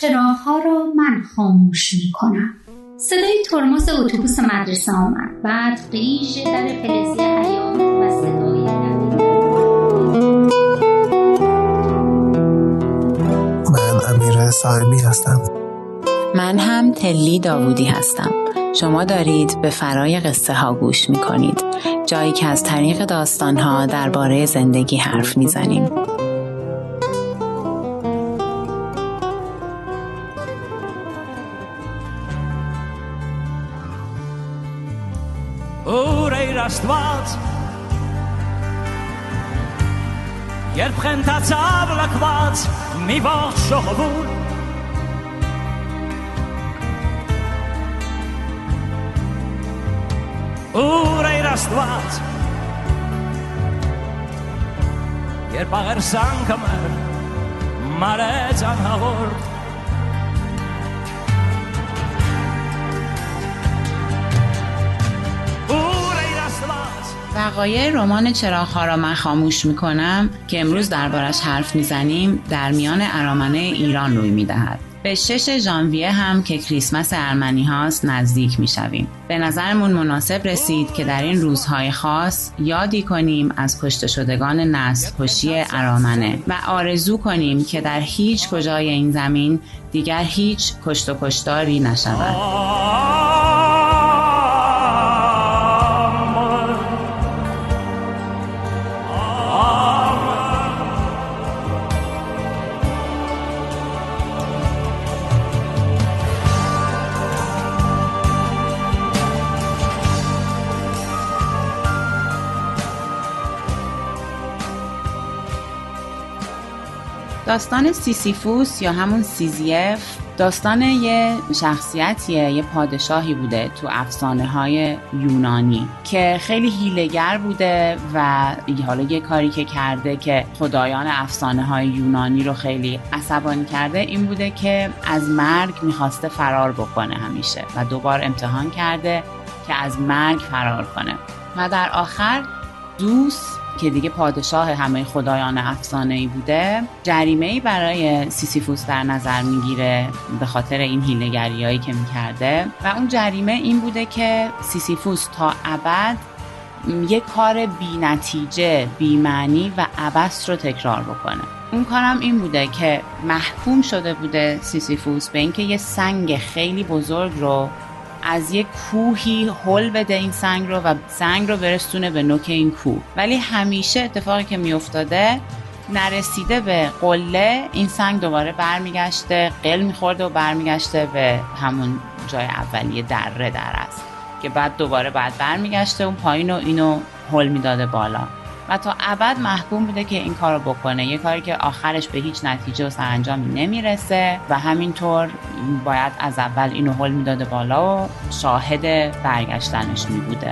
چراغ‌ها را من خاموش می‌کنم. صدای ترمز اتوبوس مدرسه آمد، بعد قیژ در فلزی حیاط و صدای من امیره سارمی هستم. من هم تلی داوودی هستم. شما دارید به فرای قصه ها گوش می‌کنید، جایی که از طریق داستان‌ها درباره زندگی حرف می‌زنیم. Wat Jij brengt dat sabelak wat mi wordt zo gewoon Oorei rast wat Jij pagar sang kamer maar het aan haar وقایع رمان چراغ‌ها را من خاموش می‌کنم که امروز دربارش حرف می‌زنیم در میان ارامنه ایران روی می‌دهد. به 6 ژانویه هم که کریسمس ارمنی هاست نزدیک می‌شویم. به نظرمون مناسب رسید که در این روزهای خاص یادی کنیم از کشته شدگان نسل‌کشی ارامنه و آرزو کنیم که در هیچ کجای این زمین دیگر هیچ کشت و کشتاری نشود. داستان سیسیفوس یا همون سیزیف داستان یه شخصیتیه، یه پادشاهی بوده تو افسانه‌های یونانی که خیلی هیله‌گر بوده و حالا یه کاری که کرده که خدایان افسانه‌های یونانی رو خیلی عصبانی کرده این بوده که از مرگ می‌خواسته فرار بکنه همیشه و دوبار امتحان کرده که از مرگ فرار کنه و در آخر زئوس که دیگه پادشاه همه خدایان افسانه‌ای بوده جریمه‌ای برای سیسیفوس در نظر میگیره به خاطر این هیله‌گریایی که میکرده و اون جریمه این بوده که سیسیفوس تا ابد یک کار بی نتیجه، بی معنی و عبث رو تکرار بکنه. اون کارم این بوده که محکوم شده بوده سیسیفوس به اینکه یه سنگ خیلی بزرگ رو از یک کوهی هل بده، این سنگ رو و سنگ رو برسونه به نوک این کوه، ولی همیشه اتفاقی که میافتاده نرسیده به قله این سنگ دوباره برمیگشته قل میخورده و برمیگشته به همون جای اولیه دره در است که بعد دوباره برمیگشته اون پایین و اینو هل میداده بالا و تا ابد محکوم بوده که این کارو بکنه، یه کاری که آخرش به هیچ نتیجه و سرانجامی نمیرسه و همینطور باید از اول اینو هل میداده بالا و شاهد برگشتنش میبوده.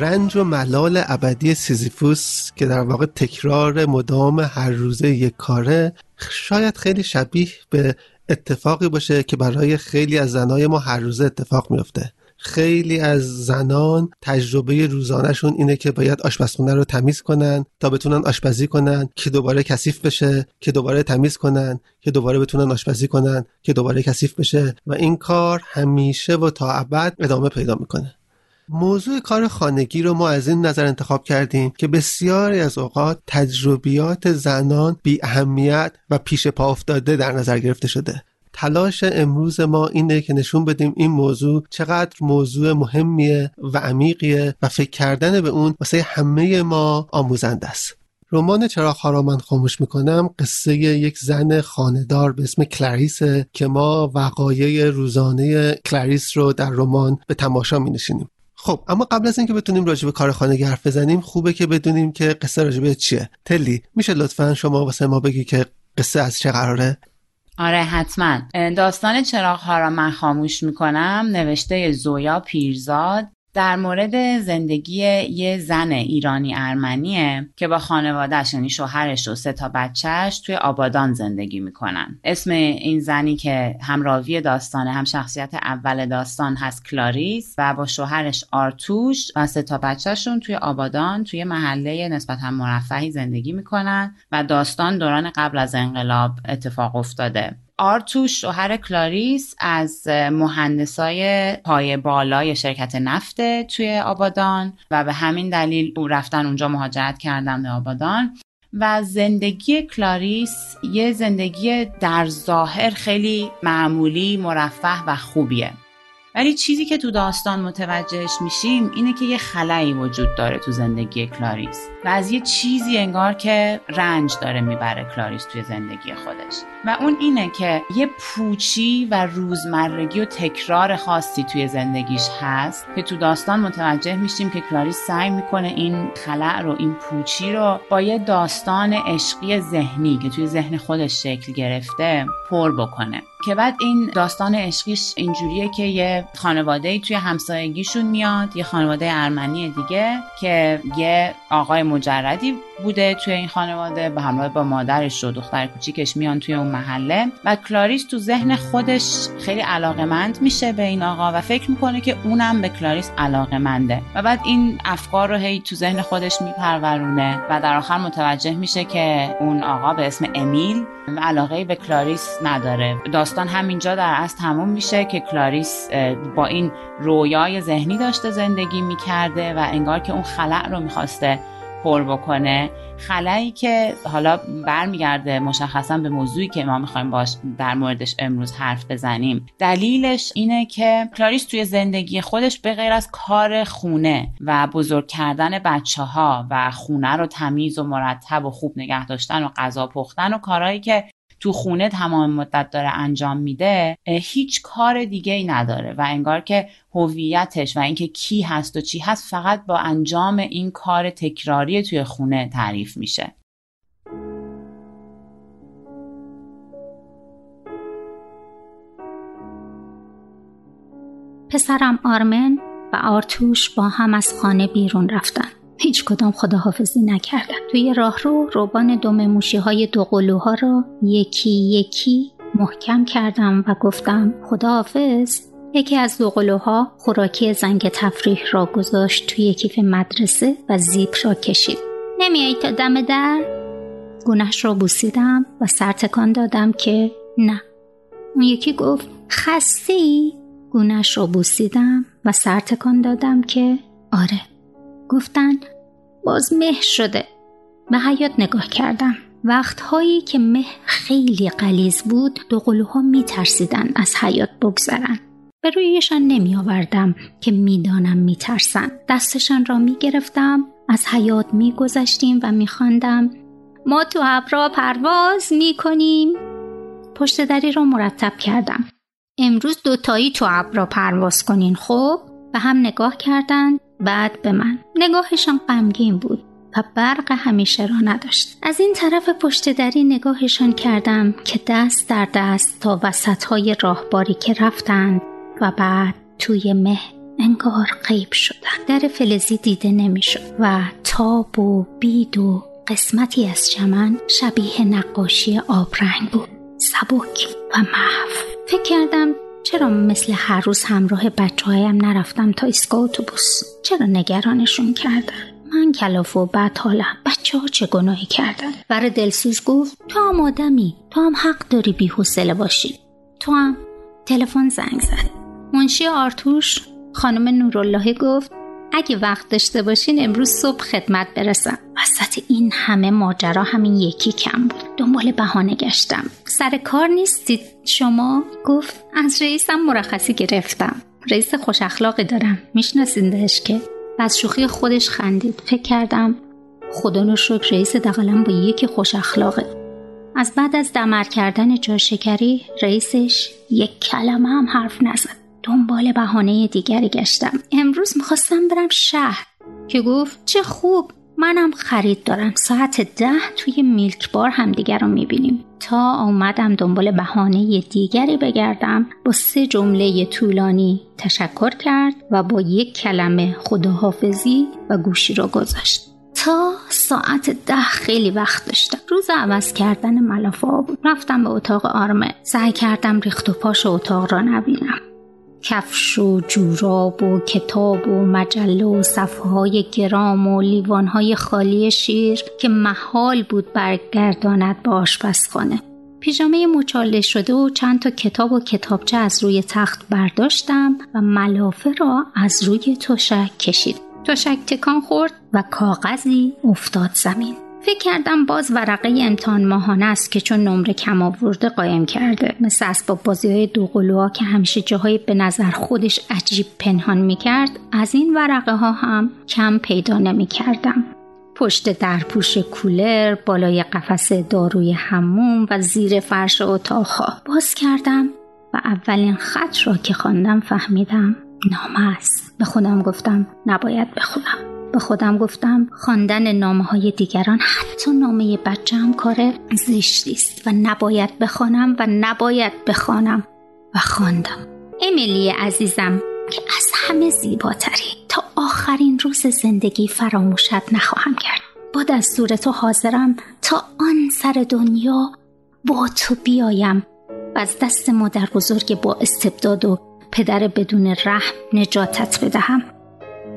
رنج و ملال ابدی سیزیفوس که در واقع تکرار مدام هر روزه یک کاره شاید خیلی شبیه به اتفاقی باشه که برای خیلی از زنای ما هر روزه اتفاق میفته. خیلی از زنان تجربه روزانه‌شون اینه که باید آشپزخونه رو تمیز کنن تا بتونن آشپزی کنن، که دوباره کثیف بشه، که دوباره تمیز کنن، که دوباره بتونن آشپزی کنن، که دوباره کثیف بشه و این کار همیشه و تا ابد ادامه پیدا میکنه. موضوع کار خانگی رو ما از این نظر انتخاب کردیم که بسیاری از اوقات تجربیات زنان بی اهمیت و پیش پا افتاده در نظر گرفته شده. تلاش امروز ما اینه که نشون بدیم این موضوع چقدر موضوع مهمیه و عمیقیه و فکر کردن به اون واسه همه ما آموزنده است. رمان چراغ‌ها را من خاموش میکنم قصه یک زن خانه‌دار به اسم کلاریس که ما وقایع روزانه کلاریس رو در رمان به تماشا می‌نشینیم. خب اما قبل از اینکه بتونیم راجع به کار خانگی حرف بزنیم خوبه که بدونیم که قصه راجع به چیه. تلی میشه لطفاً شما واسه ما بگی که قصه از چه قراره؟ آره حتما. داستان چراغ‌ها را من خاموش می‌کنم نوشته زویا پیرزاد در مورد زندگی یه زن ایرانی ارمنیه که با خانواده‌اش یعنی شوهرش و 3 بچه‌اش توی آبادان زندگی میکنن. اسم این زنی که هم راوی داستانه هم شخصیت اول داستان هست کلاریس و با شوهرش آرتوش و 3 بچه‌شون توی آبادان توی محله نسبتاً مرفهی زندگی میکنن و داستان دوران قبل از انقلاب اتفاق افتاده. آرتوش شوهر کلاریس از مهندسای پایه بالای شرکت نفته توی آبادان و به همین دلیل او رفتن اونجا مهاجرت کردن به آبادان و زندگی کلاریس یه زندگی در ظاهر خیلی معمولی، مرفه و خوبیه. ولی چیزی که تو داستان متوجهش میشیم اینه که یه خلایی وجود داره تو زندگی کلاریس و از یه چیزی انگار که رنج داره میبره کلاریس توی زندگی خودش و اون اینه که یه پوچی و روزمرگی و تکرار خاصی توی زندگیش هست که تو داستان متوجه میشیم که کلاریس سعی میکنه این خلا رو، این پوچی رو با یه داستان عشقی ذهنی که توی ذهن خودش شکل گرفته پر بکنه. که بعد این داستان عشقیش اینجوریه که یه خانواده‌ای توی همسایگیشون میاد، یه خانواده ارمنی دیگه که یه آقای مجردی بوده توی این خانواده، به همراه با مادرش و دختر کوچیکش میان توی اون محله و کلاریس تو ذهن خودش خیلی علاقمند میشه به این آقا و فکر میکنه که اونم به کلاریس علاقمنده و بعد این افکار رو هی تو ذهن خودش میپرورونه و در آخر متوجه میشه که اون آقا به اسم امیل علاقه‌ای به کلاریس نداره. داستان همینجا در اصل تموم میشه که کلاریس با این رویای ذهنی داشته زندگی میکرده و انگار که اون خلأ رو میخواسته پر بکنه، خلایی که حالا برمیگرده مشخصا به موضوعی که ما میخوایم باش در موردش امروز حرف بزنیم. دلیلش اینه که کلاریس توی زندگی خودش به غیر از کار خونه و بزرگ کردن بچه‌ها و خونه رو تمیز و مرتب و خوب نگه داشتن و غذا پختن و کارهایی که تو خونه تمام مدت داره انجام میده، هیچ کار دیگه ای نداره و انگار که هویتش و اینکه کی هست و چی هست فقط با انجام این کار تکراری توی خونه تعریف میشه. پسرم آرمن و آرتوش با هم از خانه بیرون رفتن. هیچ کدام خداحافظی نکردن. توی راهرو روبان دم موشی‌های دوقلوها رو یکی یکی محکم کردم و گفتم خداحافظ. یکی از دوقلوها خوراکی زنگ تفریح را گذاشت توی کیف مدرسه و زیپ را کشید. نمیای تا دم در؟ گونه‌اش را بوسیدم و سر تکان دادم که نه. اون یکی گفت خستی؟ گونه‌اش را بوسیدم و سر تکان دادم که آره. گفتن باز مه شده. به حیاط نگاه کردم. وقتهایی که مه خیلی غلیظ بود دوقلوها می ترسیدن از حیاط بگذرن. به رویشان نمی آوردم که می دانم می ترسن. دستشان را می گرفتم، از حیاط می گذشتیم و می خواندم ما تو ابرها پرواز می کنیم. پشت دری را مرتب کردم. امروز دوتایی تو ابرها پرواز کنین خب؟ به هم نگاه کردند، بعد به من. نگاهشان غمگین بود و برق همیشه را نداشت. از این طرف پشت دری نگاهشان کردم که دست در دست تا وسط‌های راهباری که رفتند و بعد توی مه انگار غیب شدند. در فلزی دیده نمی‌شد و تاب و بید و قسمتی از چمن شبیه نقاشی آبرنگ بود، سبک و محو. فکر کردم چرا مثل هر روز همراه بچه‌هایم نرفتم تا ایستگاه اتوبوس؟ چرا نگرانشون کردم؟ من کلاف و بد حالم. بچه‌ها چه گناهی کردن؟ ور دلسوز گفت تو هم آدمی، تو هم حق داری بی‌حوصله باشی. تو هم تلفن زنگ زد. منشی آرتوش خانم نوراللهی گفت اگه وقت داشته باشین امروز صبح خدمت برسم. وسط این همه ماجرا همین یکی کم بود. دنبال بهانه گشتم. سر کار نیستید شما؟ گفت از رئیسم مرخصی گرفتم. رئیس خوش اخلاقی دارم. میشناسیندش که؟ و از شوخی خودش خندید. فکر کردم خدا رو شکر رئیس دقلم با یکی خوش اخلاقه. از بعد از دمر کردن جاشکری رئیسش یک کلمه هم حرف نزد. دنبال بهانه دیگری گشتم. امروز میخواستم برم شهر که گفت چه خوب منم خرید دارم. ساعت 10 توی میلک بار همدیگر رو میبینیم. تا آمدم دنبال بهانه دیگری بگردم، با 3 جمله طولانی تشکر کرد و با 1 کلمه خداحافظی و گوشی رو گذاشت. تا ساعت 10 خیلی وقت داشتم. روز عوض کردن ملافا بود. رفتم به اتاق آرمه. سعی کردم ریخت و پاش اتاق را نبینم. کفش و جوراب و کتاب و مجله و صفحه‌های گرام و لیوان‌های خالی شیر که محال بود برگرداند به آشپزخانه. پیژامه مچاله شده و چند تا کتاب و کتابچه از روی تخت برداشتم و ملافه را از روی تشک کشید. تشک تکان خورد و کاغذی افتاد زمین. فکر کردم باز ورقه امتحان ماهانه است که چون نمره کم آورده قایم کرده، مثل اسباب بازی‌های دوقلوها که همیشه جاهای به نظر خودش عجیب پنهان می‌کرد. از این ورقه ها هم کم پیدا نمی‌کردم. پشت درپوش کولر، بالای قفس داروی حموم و زیر فرش اتاق‌ها. باز کردم و اولین خط را که خواندم فهمیدم نامه است. به خودم گفتم نباید بخونم. به خودم گفتم خواندن نامه‌های دیگران، حتی نامه بچه‌ام، کار زشتی است و نباید بخوانم و نباید بخوانم. و خواندم: امیلی عزیزم که از همه زیباتری، تا آخرین روز زندگی فراموشت نخواهم کرد. با دستور تو حاضرم تا آن سر دنیا با تو بیایم و از دست مادر بزرگ با استبداد و پدر بدون رحم نجاتت بدهم.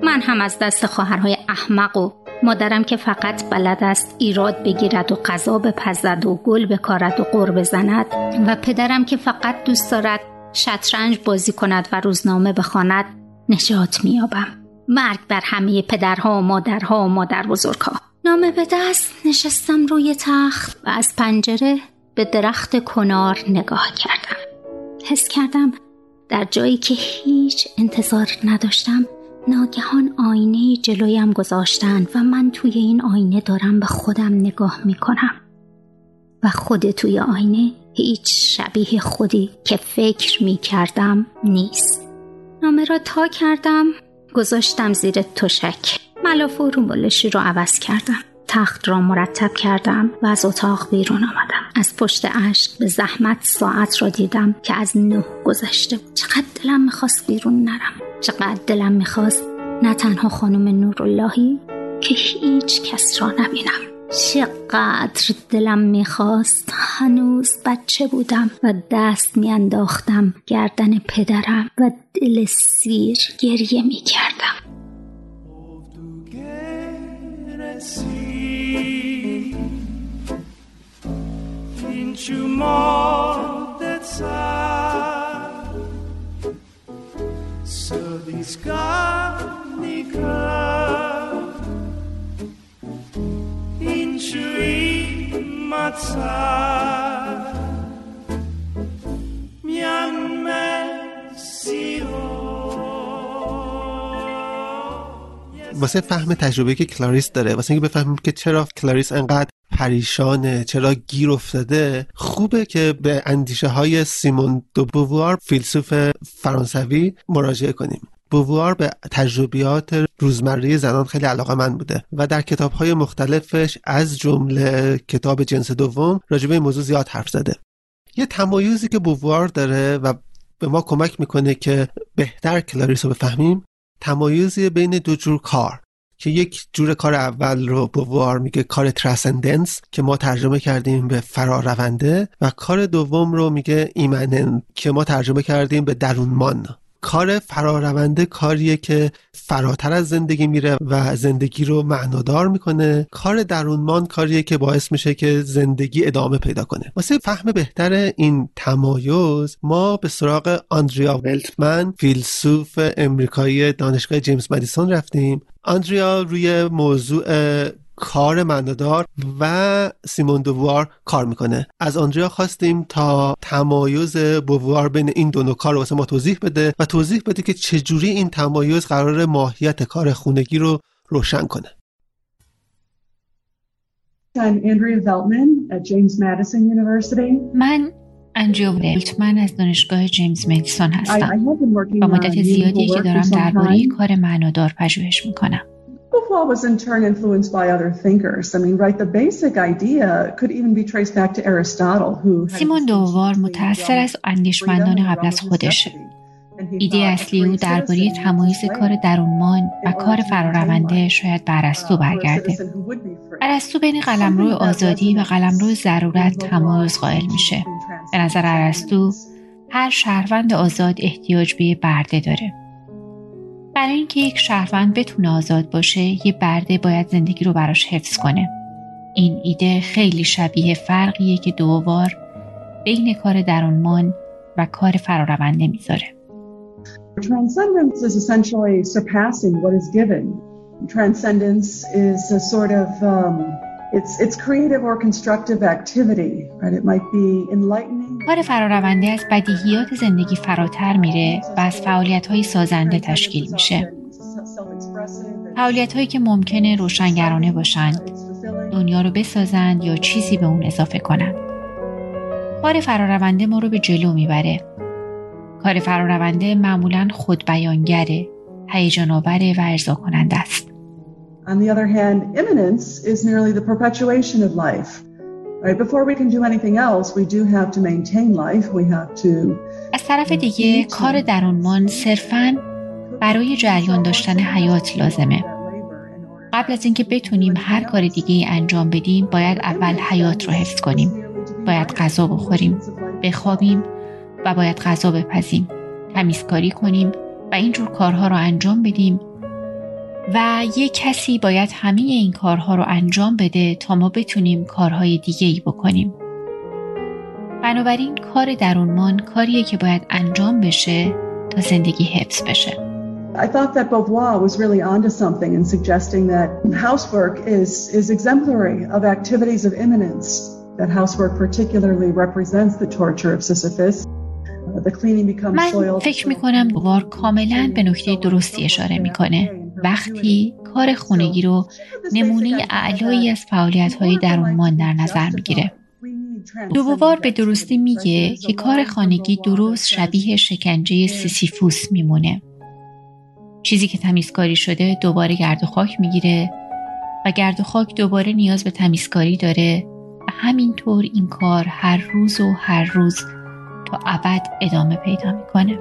من هم از دست خواهرهای احمق و مادرم که فقط بلد است ایراد بگیرد و قضا بپزد و گل بکارد و قرب بزند، و پدرم که فقط دوست دارد شطرنج بازی کند و روزنامه بخواند نجات میابم. مرگ بر همه پدرها و مادرها و مادر بزرگها. نامه به دست نشستم روی تخت و از پنجره به درخت کنار نگاه کردم. حس کردم در جایی که هیچ انتظار نداشتم ناگهان آینه جلویم گذاشتن و من توی این آینه دارم به خودم نگاه میکنم. و خود توی آینه هیچ شبیه خودی که فکر میکردم نیست. نامه را تا کردم، گذاشتم زیر تشک. ملافه و رومالشی را عوض کردم. تخت را مرتب کردم و از اتاق بیرون آمدم. از پشت اشک به زحمت ساعت را دیدم که از 9 گذشته. چقدر دلم میخواست بیرون نرم. چقدر دلم میخواست نه تنها خانم نوراللهی که هیچ کس را نبینم. چقدر دلم میخواست هنوز بچه بودم و دست میانداختم گردن پدرم و دل سیر گریه میکردم. You more that side, so these garnica into my side, mian mesio. واسه فهم تجربه که کلاریس داره، واسه اینکه بفهمیم که چرا کلاریس انقدر پریشانه، چرا گیر افتاده، خوبه که به اندیشه های سیمون دو بووار، فیلسوف فرانسوی، مراجعه کنیم. بووار به تجربیات روزمره زنان خیلی علاقه‌مند بوده و در کتاب‌های مختلفش از جمله کتاب جنس دوم راجع به این موضوع زیاد حرف زده. یه تمایزی که بووار داره و به ما کمک میکنه که بهتر کلاریس رو بفهمیم، تمایزی بین 2 جور کار که یک جور کار اول رو بووار میگه کار ترسندنس که ما ترجمه کردیم به فرارونده، و کار دوم رو میگه ایمنن که ما ترجمه کردیم به درونمان. کار فرارونده کاریه که فراتر از زندگی میره و زندگی رو معنادار میکنه. کار درونمان کاریه که باعث میشه که زندگی ادامه پیدا کنه. واسه فهم بهتر این تمایز ما به سراغ آندریا ولتمن، فیلسوف امریکایی دانشگاه جیمز مدیسون رفتیم. آندریا روی موضوع کار معنادار و سیمون دو بووار کار میکنه. از آندریا خواستیم تا تمایز بووار بین این دو نوع کار رو واسه ما توضیح بده و توضیح بده که چجوری این تمایز قرار ماهیت کار خونگی رو روشن کنه. I'm Andrea Veltman at James Madison University. من اندریا ولتمن از دانشگاه جیمز مدیسون هستم. با مدت زیادی که دارم درباره کار معنادار پژوهش میکنم. law was in turn influenced by other thinkers. I mean, right, the basic idea could even be traced back to Aristotle, who سیمون دو بووار متأثر از اندیشمندان قبل از خودشه. ایده اصلی او درباره تمایز کار درونمان و کار فرارونده شاید به ارسطو برگرده. ارسطو بین قلمرو آزادی و قلمرو ضرورت تمایز قائل میشه. به نظر ارسطو هر شهروند آزاد احتیاج به برده داره. برای اینکه یک شهروند بتونه آزاد باشه، یه برده باید زندگی رو براش حفظ کنه. این ایده خیلی شبیه فرقیه که دووار بین کار درونمان و کار فرارونده میذاره. Transcendence is essentially surpassing what is given. Transcendence is a sort of it's creative or constructive activity, right? It might be enlightening. کار فرارونده از بدیهیات زندگی فراتر میره و از فعالیت‌های سازنده تشکیل میشه. فعالیت‌هایی که ممکنه روشنگرانه باشند، دنیا رو بسازند یا چیزی به اون اضافه کنند. کار فرارونده ما رو به جلو میبره. کار فرارونده معمولاً خود بیانگره، هیجان آوره و ارضا کننده است. On the other hand, immanence is merely the perpetuation of life. Right? Before we can do anything else, we do have to maintain life. We have to. از طرف دیگه کار درونمان صرفاً برای جریان داشتن حیات لازمه. قبل از اینکه بتونیم هر کار دیگه‌ای انجام بدیم، باید اول حیات رو حفظ کنیم. باید غذا بخوریم، بخوابیم و باید غذا بپزیم، تمیزکاری کنیم و اینجور کارها رو انجام بدیم و یه کسی باید همه این کارها رو انجام بده تا ما بتونیم کارهای دیگه‌ای بکنیم. بنابراین کار درونمان کاریه که باید انجام بشه تا زندگی حفظ بشه. I thought that Beauvoir was really onto something in suggesting that housework is exemplary of activities of immanence, that housework particularly represents the torture of Sisyphus. من فکر میکنم بووار کاملاً به نکته درستی اشاره میکنه. وقتی کار خانگی رو نمونه اعلایی از فعالیت‌های درونمان در نظر میگیره. بووار به درستی میگه که کار خانگی درست شبیه شکنجه سیسیفوس میمونه. چیزی که تمیزکاری شده دوباره گرد و خاک میگیره و گرد و خاک دوباره نیاز به تمیزکاری داره و همینطور این کار هر روز و هر روز تا ابد ادامه پیدا میکنه.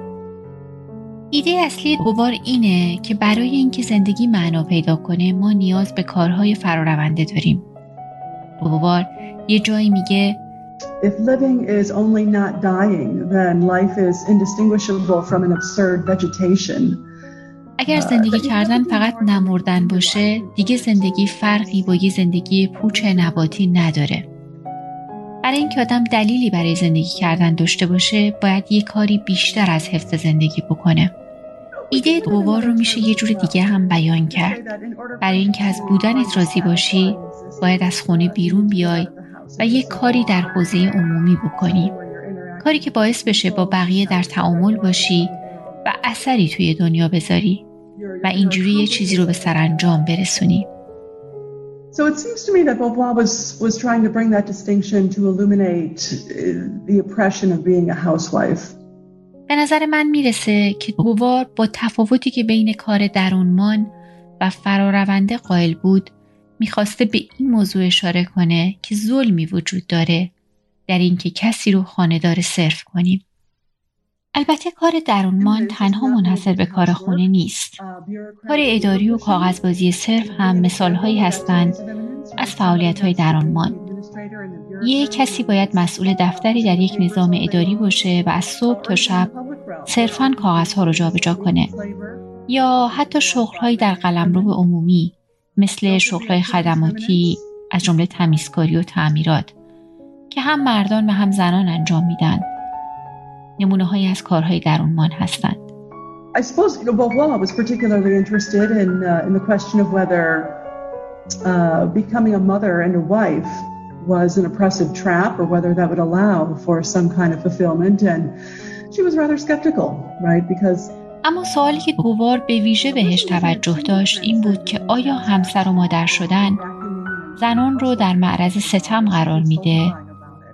ایده اصلی بووار اینه که برای اینکه زندگی معنا پیدا کنه ما نیاز به کارهای فرارونده داریم. بووار یه جایی میگه If living is only not dying, then life is indistinguishable from an absurd vegetation. اگر زندگی کردن فقط نمردن باشه، دیگه زندگی فرقی با یه زندگی پوچ نباتی نداره. برای اینکه آدم دلیلی برای زندگی کردن داشته باشه، باید یه کاری بیشتر از حفظ زندگی بکنه. ایده بووار رو میشه یه جور دیگه هم بیان کرد. برای اینکه از بودنت راضی باشی، باید از خونه بیرون بیای و یه کاری در حوزه عمومی بکنی. کاری که باعث بشه با بقیه در تعامل باشی و اثری توی دنیا بذاری و اینجوری یه چیزی رو به سرانجام برسونی. So it seems to me that Beauvoir was trying to bring that distinction to illuminate the oppression of being a housewife. به نظر من میرسه که بووار با تفاوتی که بین کار درونمان و فرارونده قائل بود، میخواسته به این موضوع اشاره کنه که ظلمی وجود داره در اینکه کسی رو خانه‌دار صرف کنیم. البته کار درونمان تنها منحصر به کار خونه نیست. کار اداری و کاغذبازی صرف هم مثالهایی هستند از فعالیت‌های درونمان. یک کسی باید مسئول دفتری در یک نظام اداری باشه و از صبح تا شب صرفاً کاغذها رو جابجا کنه. یا حتی شغل‌هایی در قلمرو عمومی مثل شغل‌های خدماتی از جمله تمیزکاری و تعمیرات که هم مردان و هم زنان انجام میدن. نمونه‌هایی از کارهای درونمان هستند. I suppose Beauvoir was particularly interested in the question of whether becoming a mother and a wife was an oppressive trap or whether that would allow for some kind of fulfillment, and she was rather skeptical, right? Because اما سوالی که بووار به ویژه بهش توجه داشت این بود که آیا همسر و مادر شدن زنان رو در معرض ستم قرار میده؟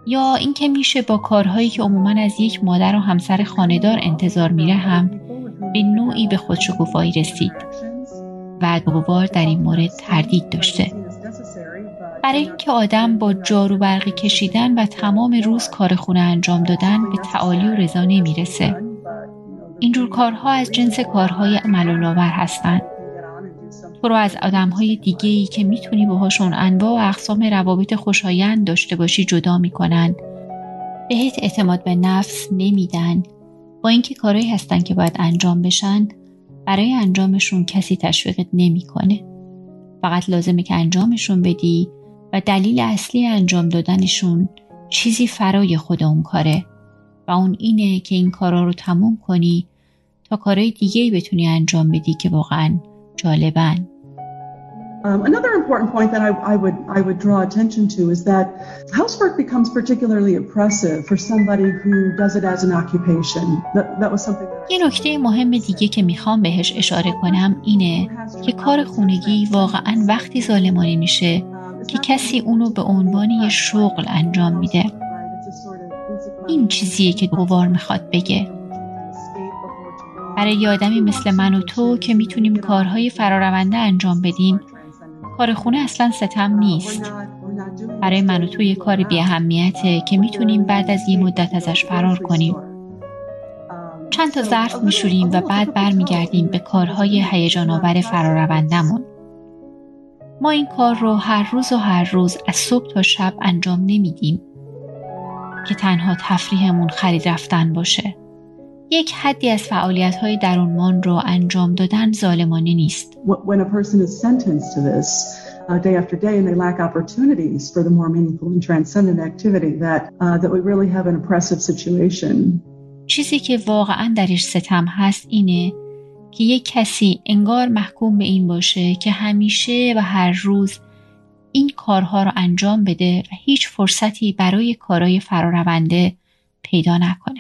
یا اینکه میشه با کارهایی که عموماً از یک مادر و همسر خانه‌دار انتظار میره هم به نوعی به خودشکوفایی رسید. و بووار در این مورد تردید داشته. برای اینکه آدم با جارو برقی کشیدن و تمام روز کار خونه انجام دادن به تعالی و رضا نمیرسه. اینجور کارها از جنس کارهای عمل‌آور هستند. تو رو از آدم‌های دیگه‌ای که میتونی باهاشون انواع و اقسام روابط خوشایند داشته باشی جدا میکنن. بهت اعتماد به نفس نمیدن. با اینکه کارهایی هستن که باید انجام بشن، برای انجامشون کسی تشویقت نمیکنه. فقط لازمه که انجامشون بدی و دلیل اصلی انجام دادنشون چیزی فرای خود اون کاره و اون اینه که این کارا رو تموم کنی تا کارهای دیگه‌ای بتونی انجام بدی که واقعاً جالبن. Another important point that I would draw attention to is that housework becomes particularly oppressive for somebody who does it as an occupation. That was something that یه نکته مهم دیگه که میخوام بهش اشاره کنم اینه که کار خانگی واقعاً وقتی ظالمانه میشه که کسی اونو به عنوان یه شغل انجام میده. این چیزیه که بووار میخواد بگه. برای یه آدمی مثل من و تو که میتونیم کارهای فرارونده انجام بدیم، کار خونه اصلا ستم نیست. برای من و تو یه کار بی اهمیته که میتونیم بعد از یه مدت ازش فرار کنیم. چند تا ظرف میشوریم و بعد برمیگردیم به کارهای هیجان‌آور فراروندمون. ما این کار رو هر روز و هر روز از صبح تا شب انجام نمیدیم که تنها تفریحمون خرید رفتن باشه. یک حدی از فعالیت‌های درونمان رو انجام دادن ظالمانه نیست. When a person is sentenced to this day after day and they lack opportunities for the more meaningful and transcendent activity that we really have an oppressive situation. چیزی که واقعاً درش ستم هست اینه که یک کسی انگار محکوم به این باشه که همیشه و هر روز این کارها رو انجام بده و هیچ فرصتی برای کارهای فرارونده پیدا نکنه.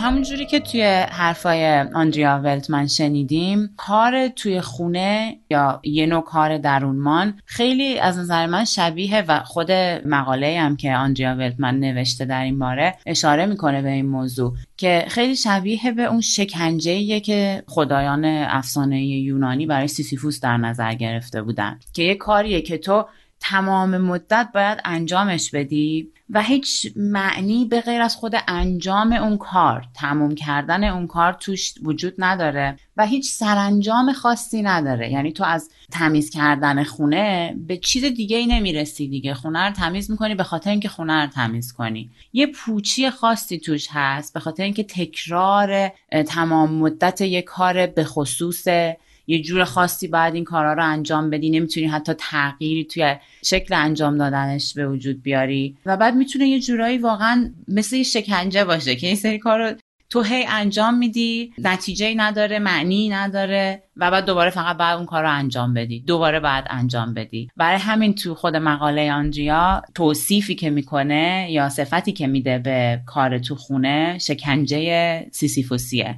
همونجوری که توی حرفای آندریا ولتمن شنیدیم، کار توی خونه یا یه نوع کار درونمان خیلی از نظر من شبیه و خود مقاله هم که آندریا ولتمن نوشته در این باره اشاره میکنه به این موضوع که خیلی شبیه به اون شکنجه‌ایه که خدایان افسانه‌ای یونانی برای سیسیفوس در نظر گرفته بودن، که یه کاریه که تو تمام مدت باید انجامش بدی و هیچ معنی به غیر از خود انجام اون کار، تموم کردن اون کار توش وجود نداره و هیچ سرانجام خاصی نداره. یعنی تو از تمیز کردن خونه به چیز دیگه ای نمیرسی دیگه. خونه رو تمیز میکنی به خاطر اینکه خونه رو تمیز کنی. یه پوچی خاصی توش هست به خاطر اینکه تکرار تمام مدت یه کار به خصوصه، یه جور خاصی باید این کارها رو انجام بدی، نمیتونی حتی تغییری توی شکل انجام دادنش به وجود بیاری و بعد میتونه یه جورایی واقعا مثل یه شکنجه باشه که این سری کار رو تو هی انجام میدی، نتیجه‌ای نداره، معنی نداره و بعد دوباره فقط باید اون کار رو انجام بدی، دوباره باید انجام بدی. برای همین تو خود مقاله آندریا توصیفی که میکنه یا صفتی که میده به کار تو خونه شکنجه سیسیفوسیه.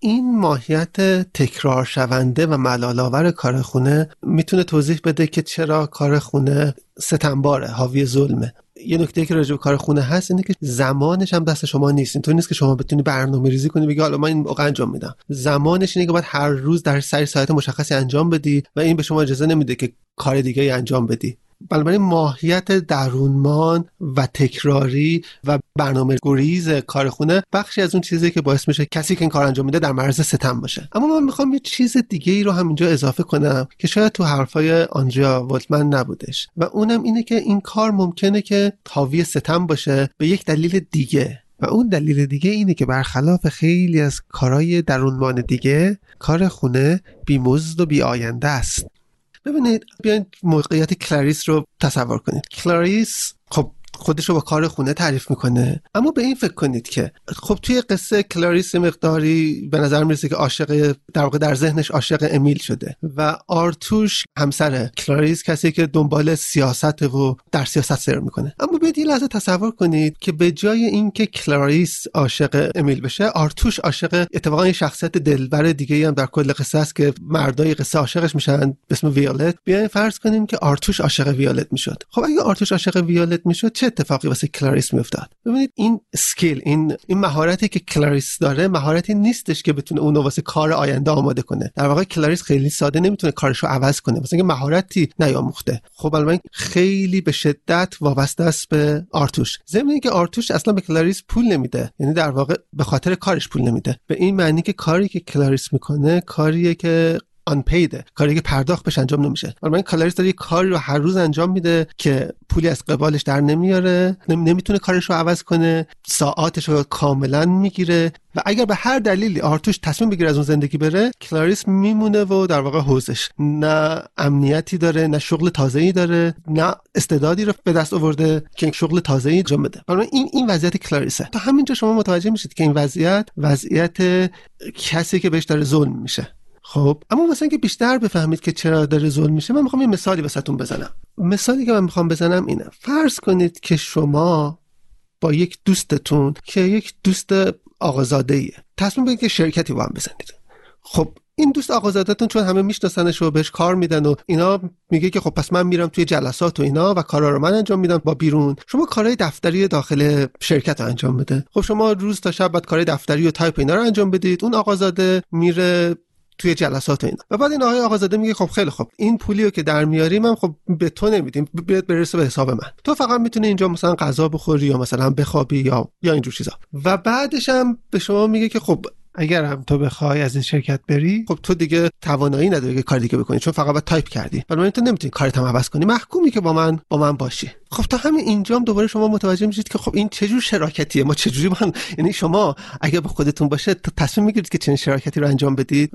این ماهیت تکرار شونده و ملال آور کار خونه میتونه توضیح بده که چرا کار خونه ستمباره، حاوی ظلمه. یه نکته که راجع به کار خونه هست اینه که زمانش هم دست شما نیست. اینطور نیست که شما بتونی برنامه‌ریزی کنی بگی حالا من این موقع انجام میدم. زمانش اینه که باید هر روز در سر ساعت مشخصی انجام بدی و این به شما اجازه نمیده که کار دیگه‌ای انجام بدی. بنابراین ماهیت درونمان و تکراری و برنامه‌ریز کارخونه بخشی از اون چیزی که باعث میشه کسی که این کار انجام میده در معرض ستم باشه. اما من میخوام یه چیز دیگه ای رو هم اینجا اضافه کنم که شاید تو حرفای آندریا ولتمن نبودش و اونم اینه که این کار ممکنه که حاوی ستم باشه به یک دلیل دیگه و اون دلیل دیگه اینه که برخلاف خیلی از کارهای درونمان دیگه، کار خونه بی‌مزد و بی‌آینده است. ببینید، بیاین موقعیت کلاریس رو تصور کنید. کلاریس خب خودش رو با کار خونه تعریف میکنه. اما به این فکر کنید که خب توی قصه کلاریس مقداری به نظر میرسه که عاشق، در واقع در ذهنش عاشق امیل شده و آرتوش همسر کلاریس کسی که دنبال سیاسته و در سیاست سر میکنه. اما بیاید یه لحظه تصور کنید که به جای اینکه کلاریس عاشق امیل بشه، آرتوش عاشق اتفاقا یه شخصیت دلبر دیگه‌ای هم در کل قصه است که مردای قصه عاشقش میشن به اسم ویولت. بیاین فرض کنیم که آرتوش عاشق ویولت میشد. خب اگه آرتوش عاشق ویولت میشد چه اتفاقی واسه کلاریس میافتاد؟ ببینید این اسکیل، این مهارتی که کلاریس داره مهارتی نیستش که بتونه اون رو واسه کار آینده آماده کنه. در واقع کلاریس خیلی ساده نمیتونه کارشو عوض کنه، مثلا اینکه مهارتی نیاموخته. خب الان خیلی به شدت وابسته است به آرتوش، ضمن اینکه آرتوش اصلا به کلاریس پول نمیده، یعنی در واقع به خاطر کارش پول نمیده، به این معنی که کاری که کلاریس میکنه کاریه که unpaid، کاری که پرداخت بهش انجام نمیشه. البته کلاریس داره یه کاری رو هر روز انجام میده که پولی از قبالش در نمیاره، نمیتونه کارش رو عوض کنه، ساعاتش رو کاملا میگیره و اگر به هر دلیلی آرتوش تصمیم بگیره از اون زندگی بره، کلاریس میمونه و در واقع حوزش نه امنیتی داره، نه شغل تازه‌ای داره، نه استعدادی رو به دست آورده که شغل تازه‌ای انجام بده. البته این وضعیت کلاریسه. تا همینجا شما متوجه میشید که این وضعیت کسی که بهش داره ظلم میشه. خب اما واسه اینکه بیشتر بفهمید که چرا داره ظلم میشه، من میخوام یه مثالی واسهتون بزنم. مثالی که من میخوام بزنم اینه: فرض کنید که شما با یک دوستتون که یک دوست آقازاده‌ایه تصمیم بگیرید که شرکتی با هم بزنید. خب این دوست آقازاده‌تون چون همه میشناسنش و بهش کار میدن و اینا، میگه که خب پس من میرم توی جلسات و اینا و کارا رو من انجام میدم با بیرون، شما کارهای دفتری داخل شرکت رو انجام بده. خب شما روز تا شب بعد کارهای دفتری و تایپ اینا رو انجام بدید، اون آقازاده میره توی جلسات و اینا. و بعد این آقای آقازاده میگه خب خیلی خب این پولیو که در میاری من خب به تو نمیدیم، بیاد برسه به حساب من، تو فقط میتونی اینجا مثلا غذا بخوری یا مثلا بخوابی یا اینجور چیزا. و بعدش هم به شما میگه که خب اگر هم تو بخوای از این شرکت بری، خب تو دیگه توانایی نداری که کار دیگه بکنی، چون فقط باید تایپ کردی، بنابراین تو نمیتونی کارت هم عوض کنی، محکومی که با من باشی. خب تا همین اینجام دوباره شما متوجه میشید که خب این چه جور شراکتیه، ما چه جوری یعنی شما اگه با خودتون باشه تصمیم میگیرید که چنین شراکتی رو انجام بدید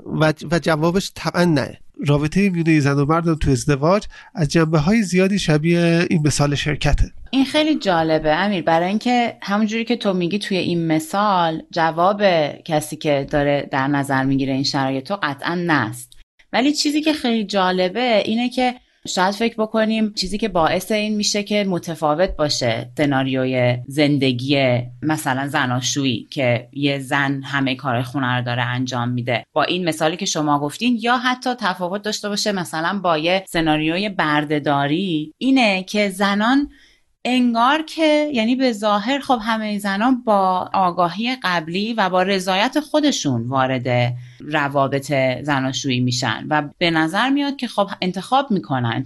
و جوابش طبعا نه. رابطه میونه زن و مرد تو ازدواج از جنبه‌های زیادی شبیه این مثال شرکته. این خیلی جالبه امیر، برای اینکه همونجوری که تو میگی توی این مثال جواب کسی که داره در نظر میگیره این شرایط تو قطعاً نست، ولی چیزی که خیلی جالبه اینه که شاید فکر بکنیم چیزی که باعث این میشه که متفاوت باشه سناریوی زندگی مثلا زناشویی که یه زن همه کارهای خونه رو داره انجام میده با این مثالی که شما گفتین، یا حتی تفاوت داشته باشه مثلا با یه سناریوی بردهداری، اینه که زنان انگار که یعنی به ظاهر خب همه زنان با آگاهی قبلی و با رضایت خودشون وارد روابط زناشویی میشن و به نظر میاد که خب انتخاب میکنن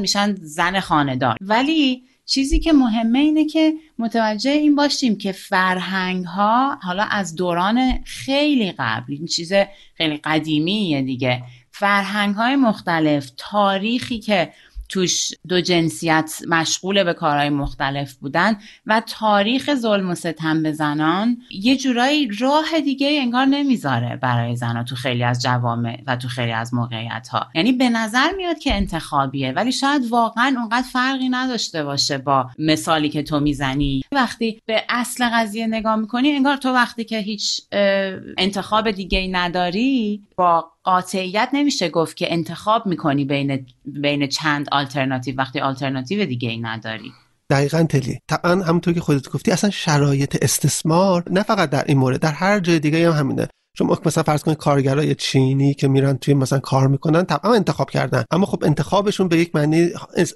میشن زن خانه‌دار. ولی چیزی که مهمه اینه که متوجه این باشیم که فرهنگ ها حالا از دوران خیلی قبل، این چیز خیلی قدیمیه دیگه، فرهنگ های مختلف، تاریخی که توش دو جنسیت مشغول به کارهای مختلف بودن و تاریخ ظلم و ستم به زنان یه جورایی راه دیگه انگار نمیذاره برای زنان تو خیلی از جوامع و تو خیلی از موقعیت‌ها. یعنی به نظر میاد که انتخابیه، ولی شاید واقعا اونقدر فرقی نداشته باشه با مثالی که تو میزنی. وقتی به اصل قضیه نگاه میکنی، انگار تو وقتی که هیچ انتخاب دیگه‌ای نداری، با قاطعیت نمیشه گفت که انتخاب میکنی بین چند آلترناتیو وقتی آلترناتیو دیگه ای نداری. دقیقاً تلی. طبعا همونطور که خودت گفتی اصلا شرایط استثمار نه فقط در این مورد، در هر جای دیگه هم همینه. شما مثلا فرض کنید کارگرای چینی که میرن توی مثلا کار میکنن، طبعا انتخاب کردن، اما خب انتخابشون به یک معنی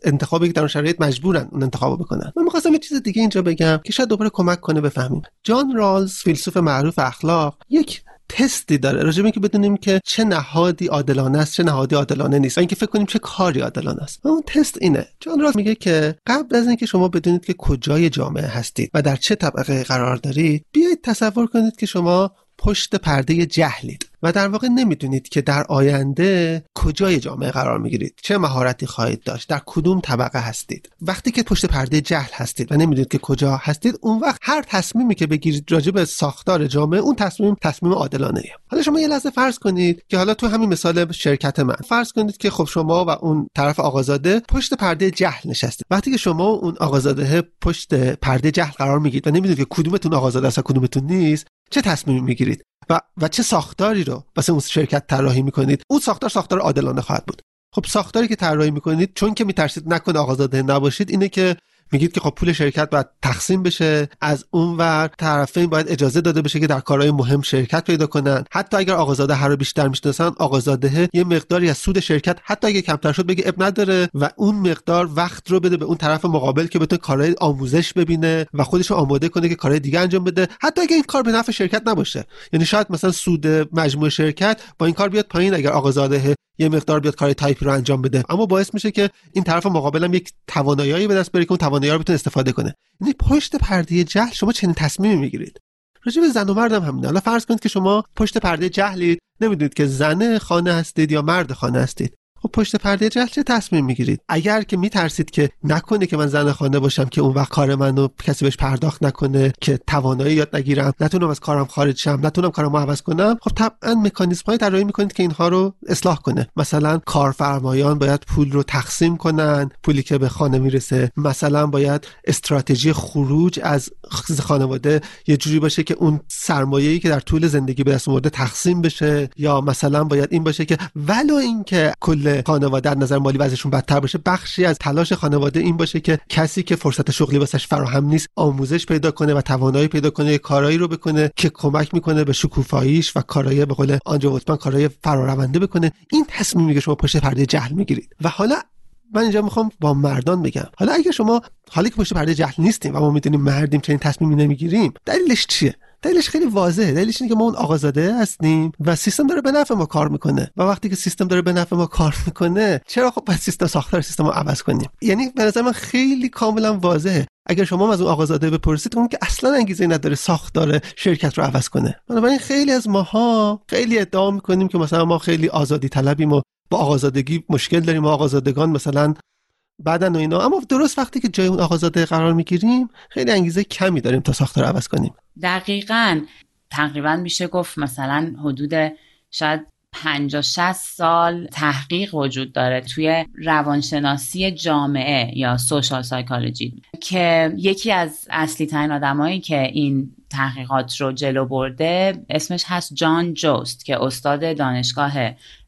انتخابی که در اون شرایط مجبورن اون انتخابو بکنن. من می‌خواستم یه چیز دیگه اینجا بگم که شاید دوباره کمک کنه بفهمیم. جان رالز فیلسوف معروف اخلاق یک تستی داره راجع به اینکه بدونیم که چه نهادی عادلانه است، چه نهادی عادلانه نیست، و اینکه فکر کنیم چه کاری عادلانه است. اون تست اینه: جان راست میگه که قبل از اینکه شما بدونید که کجای جامعه هستید و در چه طبقه قرار دارید، بیایید تصور کنید که شما پشت پرده جهلید و در واقع نمیدونید که در آینده کجای جامعه قرار میگیرید، چه مهارتی خواهید داشت، در کدوم طبقه هستید. وقتی که پشت پرده جهل هستید و نمیدونید که کجا هستید، اون وقت هر تصمیمی که بگیرید راجع به ساختار جامعه، اون تصمیم عادلانه‌ایه. حالا شما یه لحظه فرض کنید که حالا تو همین مثال شرکت من، فرض کنید که خب شما و اون طرف آقازاده پشت پرده جهل نشستید. وقتی که شما و اون آقازاده پشت پرده جهل قرار میگیرید و نمیدونید که کدومتون آقازاده است و کدومتون نیست، چه تصمیمی میگیرید و چه ساختاری رو واسه اون شرکت طراحی میکنید، اون ساختار عادلانه خواهد بود. خب ساختاری که طراحی میکنید، چون که میترسید نکنه آقازاده نباشید، اینه که میگید که خب پول شرکت باید تقسیم بشه، از اونور طرفین باید اجازه داده بشه که در کارهای مهم شرکت پیدا کنن، حتی اگر آقازاده هر رو بیشتر میشناسن، آقازاده یه مقداری از سود شرکت حتی اگه کمتر شد بگه اب نداره و اون مقدار وقت رو بده به اون طرف مقابل که بتونه کارهای آموزش ببینه و خودش رو آماده کنه که کارهای دیگه انجام بده، حتی اگه این کار به نفع شرکت نباشه. یعنی شاید مثلا سود مجموع شرکت با این کار بیاد پایین اگر آقازاده یه مقدار بیاد کارهای تایپی رو انجام بده، اما باعث میشه که این طرف مقابلم یک توانایی به دست بیاره که اون توانایی رو بتونه استفاده کنه. یعنی پشت پرده جهل شما چنین تصمیمی میگیرید. راجع به زن و مردم همینه. حالا فرض کنید که شما پشت پرده جهلید، نمیدونید که زن خانه هستید یا مرد خانه هستید. خب پشت پرده جهل چه تصمیم میگیرید؟ اگر که میترسید که نکنه که من زن خانه باشم که اون وقت کار منو کسی بهش پرداخت نکنه، که توانایی یاد نگیرم، نتونم از کارم خارج شم، نتونم کارمو عوض کنم، خب طبعا مکانیزم‌های طراحی میکنید که اینها رو اصلاح کنه. مثلا کارفرمایان باید پول رو تقسیم کنن، پولی که به خانه میرسه. مثلا باید استراتژی خروج از خانواده یه جوری باشه که اون سرمایه‌ای که در طول زندگی به دست آورده تقسیم بشه، یا مثلا باید این باشه که ولو اینکه کل خانواده در نظر مالی وضعشون بدتر باشه، بخشی از تلاش خانواده این باشه که کسی که فرصت شغلی واسش فراهم نیست آموزش پیدا کنه و توانایی پیدا کنه کارایی رو بکنه که کمک میکنه به شکوفاییش و کارایی به قول آنجا وطمن کارایی فرارونده بکنه. این تصمیمی که شما پشت پرده جهل میگیرید. و حالا من اینجا میخوام با مردان بگم، حالا اگه شما حالی که پشت پرده جهل نیستیم و ما میدونیم مردیم چنین تصمیمی نمیگیریم، دلیلش چیه؟ دلیلش خیلی واضحه. دلیلش اینه که ما اون آقازاده هستیم و سیستم داره به نفع ما کار میکنه، و وقتی که سیستم داره به نفع ما کار میکنه، چرا خب باید ساختار سیستم رو عوض کنیم. یعنی به نظر من خیلی کاملا واضحه. اگر شما از اون آقازاده بپرسید، اون که اصلا انگیزه نداره ساختار شرکت رو عوض کنه. بنابراین خیلی از ماها خیلی ادعا میکنیم که مثلا ما خیلی آزادی طلبیم و با آقازادگی مشکل داریم، آقازادگان مثلا بعدن و اینا، اما درست وقتی که جای اون آقازاده قرار میگیریم، خیلی انگیزه کمی داریم تا ساختار عوض کنیم. دقیقاً. تقریباً میشه گفت مثلا حدود شاید 50-60 سال تحقیق وجود داره توی روانشناسی جامعه یا سوشال سایکولوژی، که یکی از اصلی ترین آدمایی که این تحقیقات رو جلو برده اسمش هست جان جوست، که استاد دانشگاه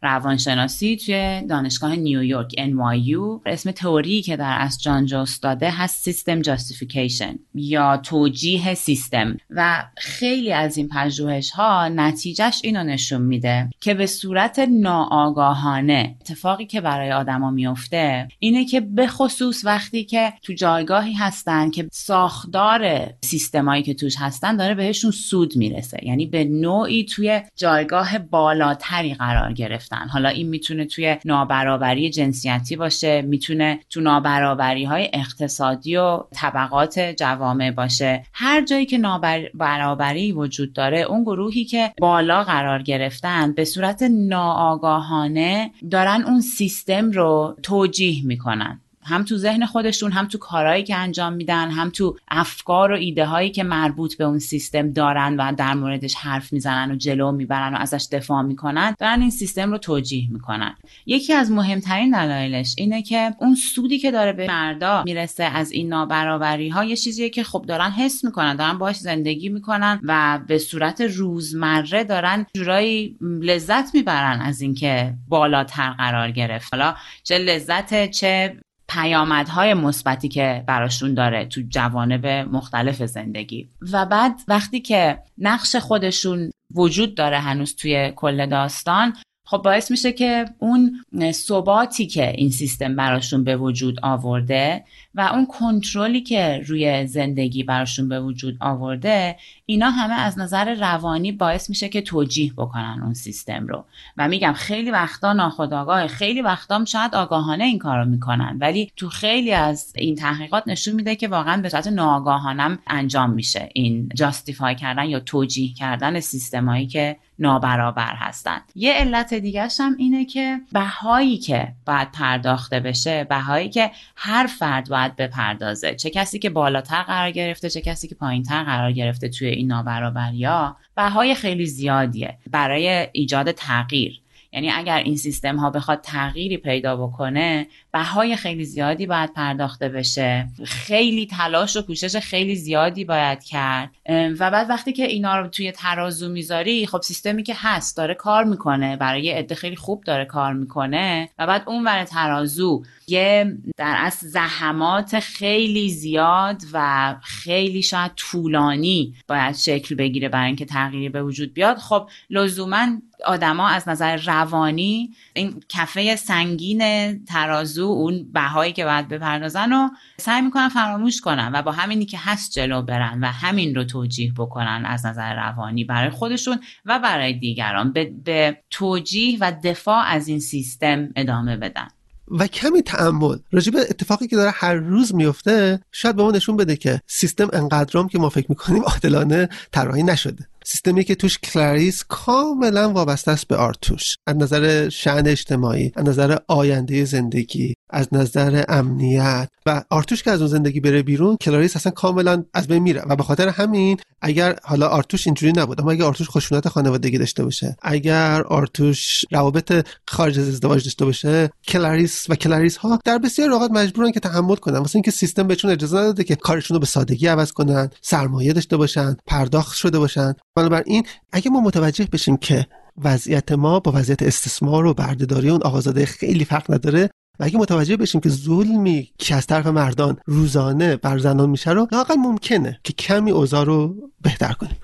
روانشناسی توی دانشگاه نیویورک NYU. اسم تئوری که در از جان جوست داده هست System Justification یا توجیه سیستم، و خیلی از این پژوهش‌ها نتیجهش اینو نشون میده که به صورت ناآگاهانه اتفاقی که برای آدما میفته اینه که به خصوص وقتی که تو جایگاهی هستن که ساختار سیستمایی که توش هستن داره بهشون سود میرسه، یعنی به نوعی توی جایگاه بالاتری قرار گرفتن. حالا این میتونه توی نابرابری جنسیتی باشه، میتونه تو نابرابری های اقتصادی و طبقات جوامع باشه. هر جایی که نابرابری وجود داره، اون گروهی که بالا قرار گرفتن به صورت ناآگاهانه دارن اون سیستم رو توجیه میکنن، هم تو ذهن خودشون، هم تو کارهایی که انجام میدن، هم تو افکار و ایده هایی که مربوط به اون سیستم دارن و در موردش حرف میزنن و جلو میبرن و ازش دفاع میکنن، دارن این سیستم رو توجیه میکنن. یکی از مهمترین دلایلش اینه که اون سودی که داره به مردا میرسه از این نابرابری ها یه چیزیه که خب دارن حس میکنن، دارن باهاش زندگی میکنن و به صورت روزمره دارن جورایی لذت میبرن از اینکه بالاتر قرار گرفت. حالا چه لذت، چه پیامدهای مثبتی که براشون داره تو جوانب مختلف زندگی. و بعد وقتی که نقش خودشون وجود داره هنوز توی کل داستان، خب باعث میشه که اون ثباتی که این سیستم براشون به وجود آورده و اون کنترلی که روی زندگی براشون به وجود آورده، اینا همه از نظر روانی باعث میشه که توجیه بکنن اون سیستم رو. و میگم خیلی وقتا ناخودآگاه، خیلی وقتا شاید آگاهانه این کارو میکنن، ولی تو خیلی از این تحقیقات نشون میده که واقعا به صورت ناآگاهانه انجام میشه این جاستیفای کردن یا توجیه کردن سیستمایی که نابرابر هستن. یه علت دیگه‌ش هم اینه که بهایی که باید پرداخته بشه، بهایی که هر فرد باید بپردازه، چه کسی که بالاتر قرار گرفته چه کسی که پایین‌تر قرار گرفته توی این نابرابری‌ها، بهای خیلی زیادیه برای ایجاد تغییر. یعنی اگر این سیستم ها بخواد تغییری پیدا بکنه، بهای خیلی زیادی باید پرداخته بشه، خیلی تلاش و کوشش خیلی زیادی باید کرد. و بعد وقتی که اینا رو توی ترازو میذاری، خب سیستمی که هست داره کار میکنه، برای یه عده خیلی خوب داره کار میکنه، و بعد اون ور ترازو یه در اصل زحمات خیلی زیاد و خیلی شاید طولانی باید شکل بگیره برای اینکه تغییری به وجود بیاد. خب لزوماً آدما از نظر روانی این کفه سنگین ترازو، اون بهایی که باید بپردازن و سعی میکنن فراموش کنن و با همینی که هست جلو برن و همین رو توجیه بکنن از نظر روانی برای خودشون و برای دیگران، به توجیه و دفاع از این سیستم ادامه بدن. و کمی تأمل راجع به اتفاقی که داره هر روز میفته شاید به ما نشون بده که سیستم انقدرام که ما فکر میکنیم عادلانه طراحی نشده. سیستمی که توش کلاریس کاملا وابسته است به آرتوش، از نظر شأن اجتماعی، از نظر آینده زندگی، از نظر امنیت. و آرتوش که از اون زندگی بره بیرون، کلاریس اصلا کاملا از بین میره. و به خاطر همین اگر حالا آرتوش اینجوری نبود، اما اگر آرتوش خشونت خانوادگی داشته باشه، اگر آرتوش روابط خارج از ازدواج داشته باشه، کلاریس و کلاریس ها در بسیاری اوقات مجبورن که تحمل کنن، واسه اینکه سیستم بهشون اجازه نداده که کارشون رو به سادگی عوض کنن، سرمایه داشته باشن، پرداخت شده باشن. بنابراین اگه ما متوجه بشیم که وضعیت ما با وضعیت استثمار و بردهداری اون آقازاده خیلی فرق نداره، و اگه متوجه بشیم که ظلمی که از طرف مردان روزانه بر زنان میشه رو لااقل ممکنه که کمی اوضاع رو بهتر کنیم.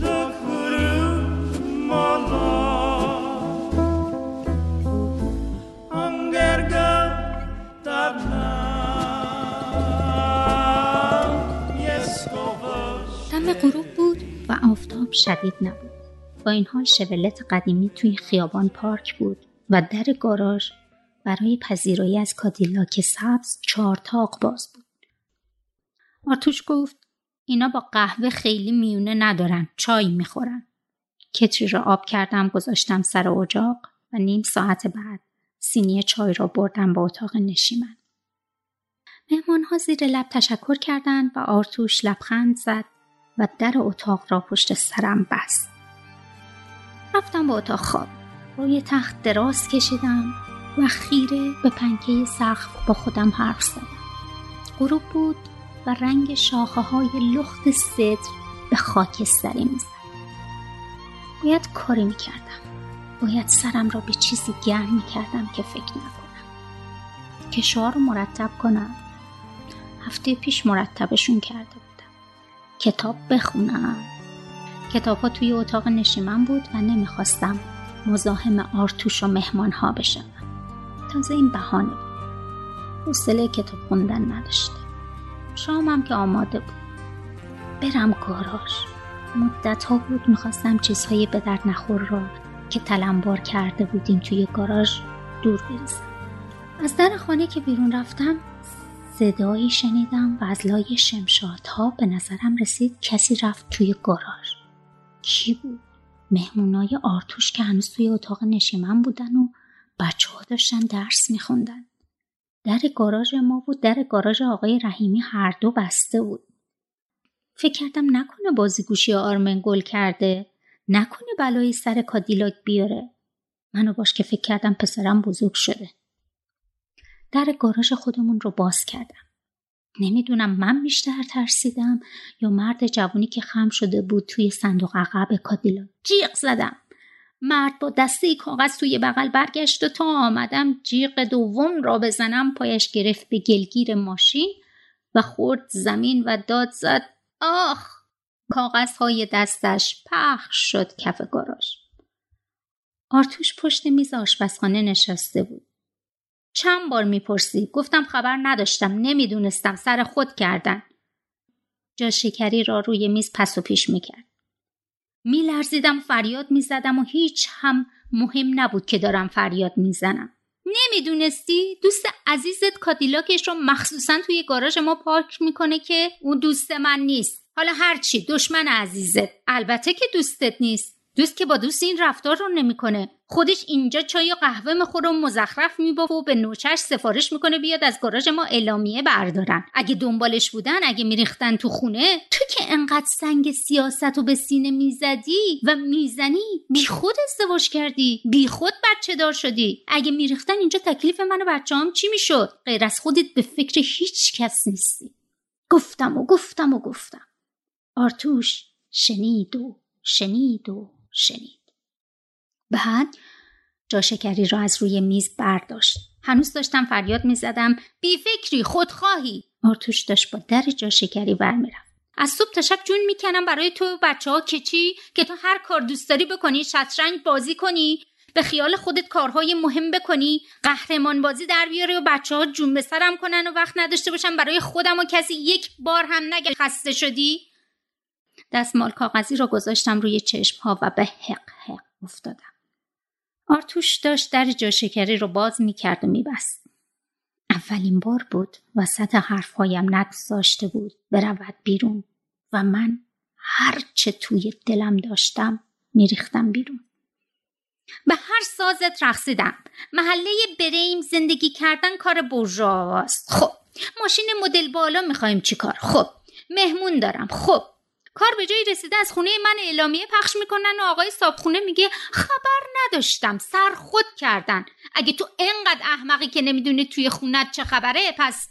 دم غروب بود و آفتاب شدید نبود. با این حال شولت قدیمی توی خیابان پارک بود و در گاراژ برای پذیرایی از کادیلاک سبز 4 تاق باز بود. آرتوش گفت اینا با قهوه خیلی میونه ندارن، چای میخورن. کتری را آب کردم گذاشتم سر اجاق و نیم ساعت بعد سینی چای را بردم با اتاق نشیمن. مهمانها زیر لب تشکر کردند و آرتوش لبخند زد و در اتاق را پشت سرم بست. رفتم با اتاق خواب. روی تخت دراز کشیدم و خیره به پنکه سقف با خودم حرف زدم. غروب بود و رنگ شاخه‌های لخت سدر به خاکستری می‌زد. باید کاری می‌کردم. باید سرم را به چیزی گرم می‌کردم که فکر نکنم. کشوها رو مرتب کنم. هفته پیش مرتبشون کرده بودم. کتاب بخونم. کتاب‌ها توی اتاق نشیمن بود و نمی‌خواستم مزاحم آرتوش و مهمان‌ها بشم. تازه این بهانه بود. حوصله کتاب خوندن نداشتم. شامم که آماده بود. برم گاراژ. مدت‌ها بود می‌خواستم چیزهای به درد نخور را که تلمبار کرده بودیم توی گاراژ دور بریزم. از در خانه که بیرون رفتم صدایی شنیدم و از لای شمشادها به نظرم رسید کسی رفت توی گاراژ. کی بود؟ مهمونای آرتوش که هنوز توی اتاق نشیمن بودن و بچه‌ها داشتن درس می‌خوندن. در گاراژ ما بود. در گاراژ آقای رحیمی هر دو بسته بود. فکر کردم نکنه بازیگوشی آرمن گل کرده، نکنه بلایی سر کادیلاک بیاره. منو باش که فکر کردم پسرم بزرگ شده. در گاراژ خودمون رو باز کردم. نمیدونم من بیشتر ترسیدم یا مرد جوانی که خم شده بود توی صندوق عقب کادیلاک. جیغ زدم. مرد با دسته کاغذ توی بغل برگشت و تا آمدم جیغ دوم را بزنم پایش گرفت به گلگیر ماشین و خورد زمین و داد زد آخ. کاغذهای دستش پخش شد کف گاراژ. آرتوش پشت میز آشپزخانه نشسته بود. چند بار میپرسی. گفتم خبر نداشتم، نمیدونستم، سر خود کردن. جا شکری را روی میز پس و پیش میکرد. میلرزیدم، فریاد میزدم و هیچ هم مهم نبود که دارم فریاد میزنم. نمیدونستی؟ دوست عزیزت کادیلاکش رو مخصوصا توی گاراژ ما پارک میکنه که اون دوست من نیست. حالا هرچی دشمن عزیزت، البته که دوستت نیست. دوست که با دوست این رفتار رو نمیکنه. خودش اینجا چای و قهوه میخوره و مزخرف میبافه و به نوچش سفارش میکنه بیاد از گاراژ ما اعلامیه بردارن. اگه دنبالش بودن، اگه میریختن تو خونه. تو که انقدر سنگ سیاست رو به سینه میزدی و میزنی، بی خود ازدواج کردی، بی خود بچه دار شدی. اگه میریختن اینجا، تکلیف من و بچه‌ام چی میشد؟ غیر از خودت به فکر هیچ کس نیستی. گفتم. آرتوش شنید. بعد جا شکری را از روی میز برداشت. هنوز داشتم فریاد میزدم بی فکری، خودخواهی. آرتوش داشت با در جا شکری ور میرفت. از صبح تا شب جون میکنم برای تو و بچه‌ها که چی؟ که تو هر کار دوست داری بکنی، شطرنج بازی کنی، به خیال خودت کارهای مهم بکنی، قهرمان بازی در بیاری و بچه‌ها جون به سرم کنن و وقت نداشته باشم برای خودم و کسی یک بار هم نگه خسته شدی. دستمال کاغذی را گذاشتم روی چشم‌ها و به حق حق افتادم. آرتوش داشت در جا شکری رو باز می‌کرد و می‌بست. اولین بار بود وسط حرف‌هایم نگذاشته بود برود بیرون و من هر چه توی دلم داشتم می‌ریختم بیرون. به هر سازت رقصیدم. محله بریم زندگی کردن کار بورژواست. خب ماشین مدل بالا می‌خوایم چیکار؟ خب مهمون دارم. خب کار به جایی رسیده از خونه من اعلامیه پخش میکنن و آقای صابخونه میگه خبر نداشتم، سر خود کردن. اگه تو انقدر احمقی که نمیدونی توی خونت چه خبره، پس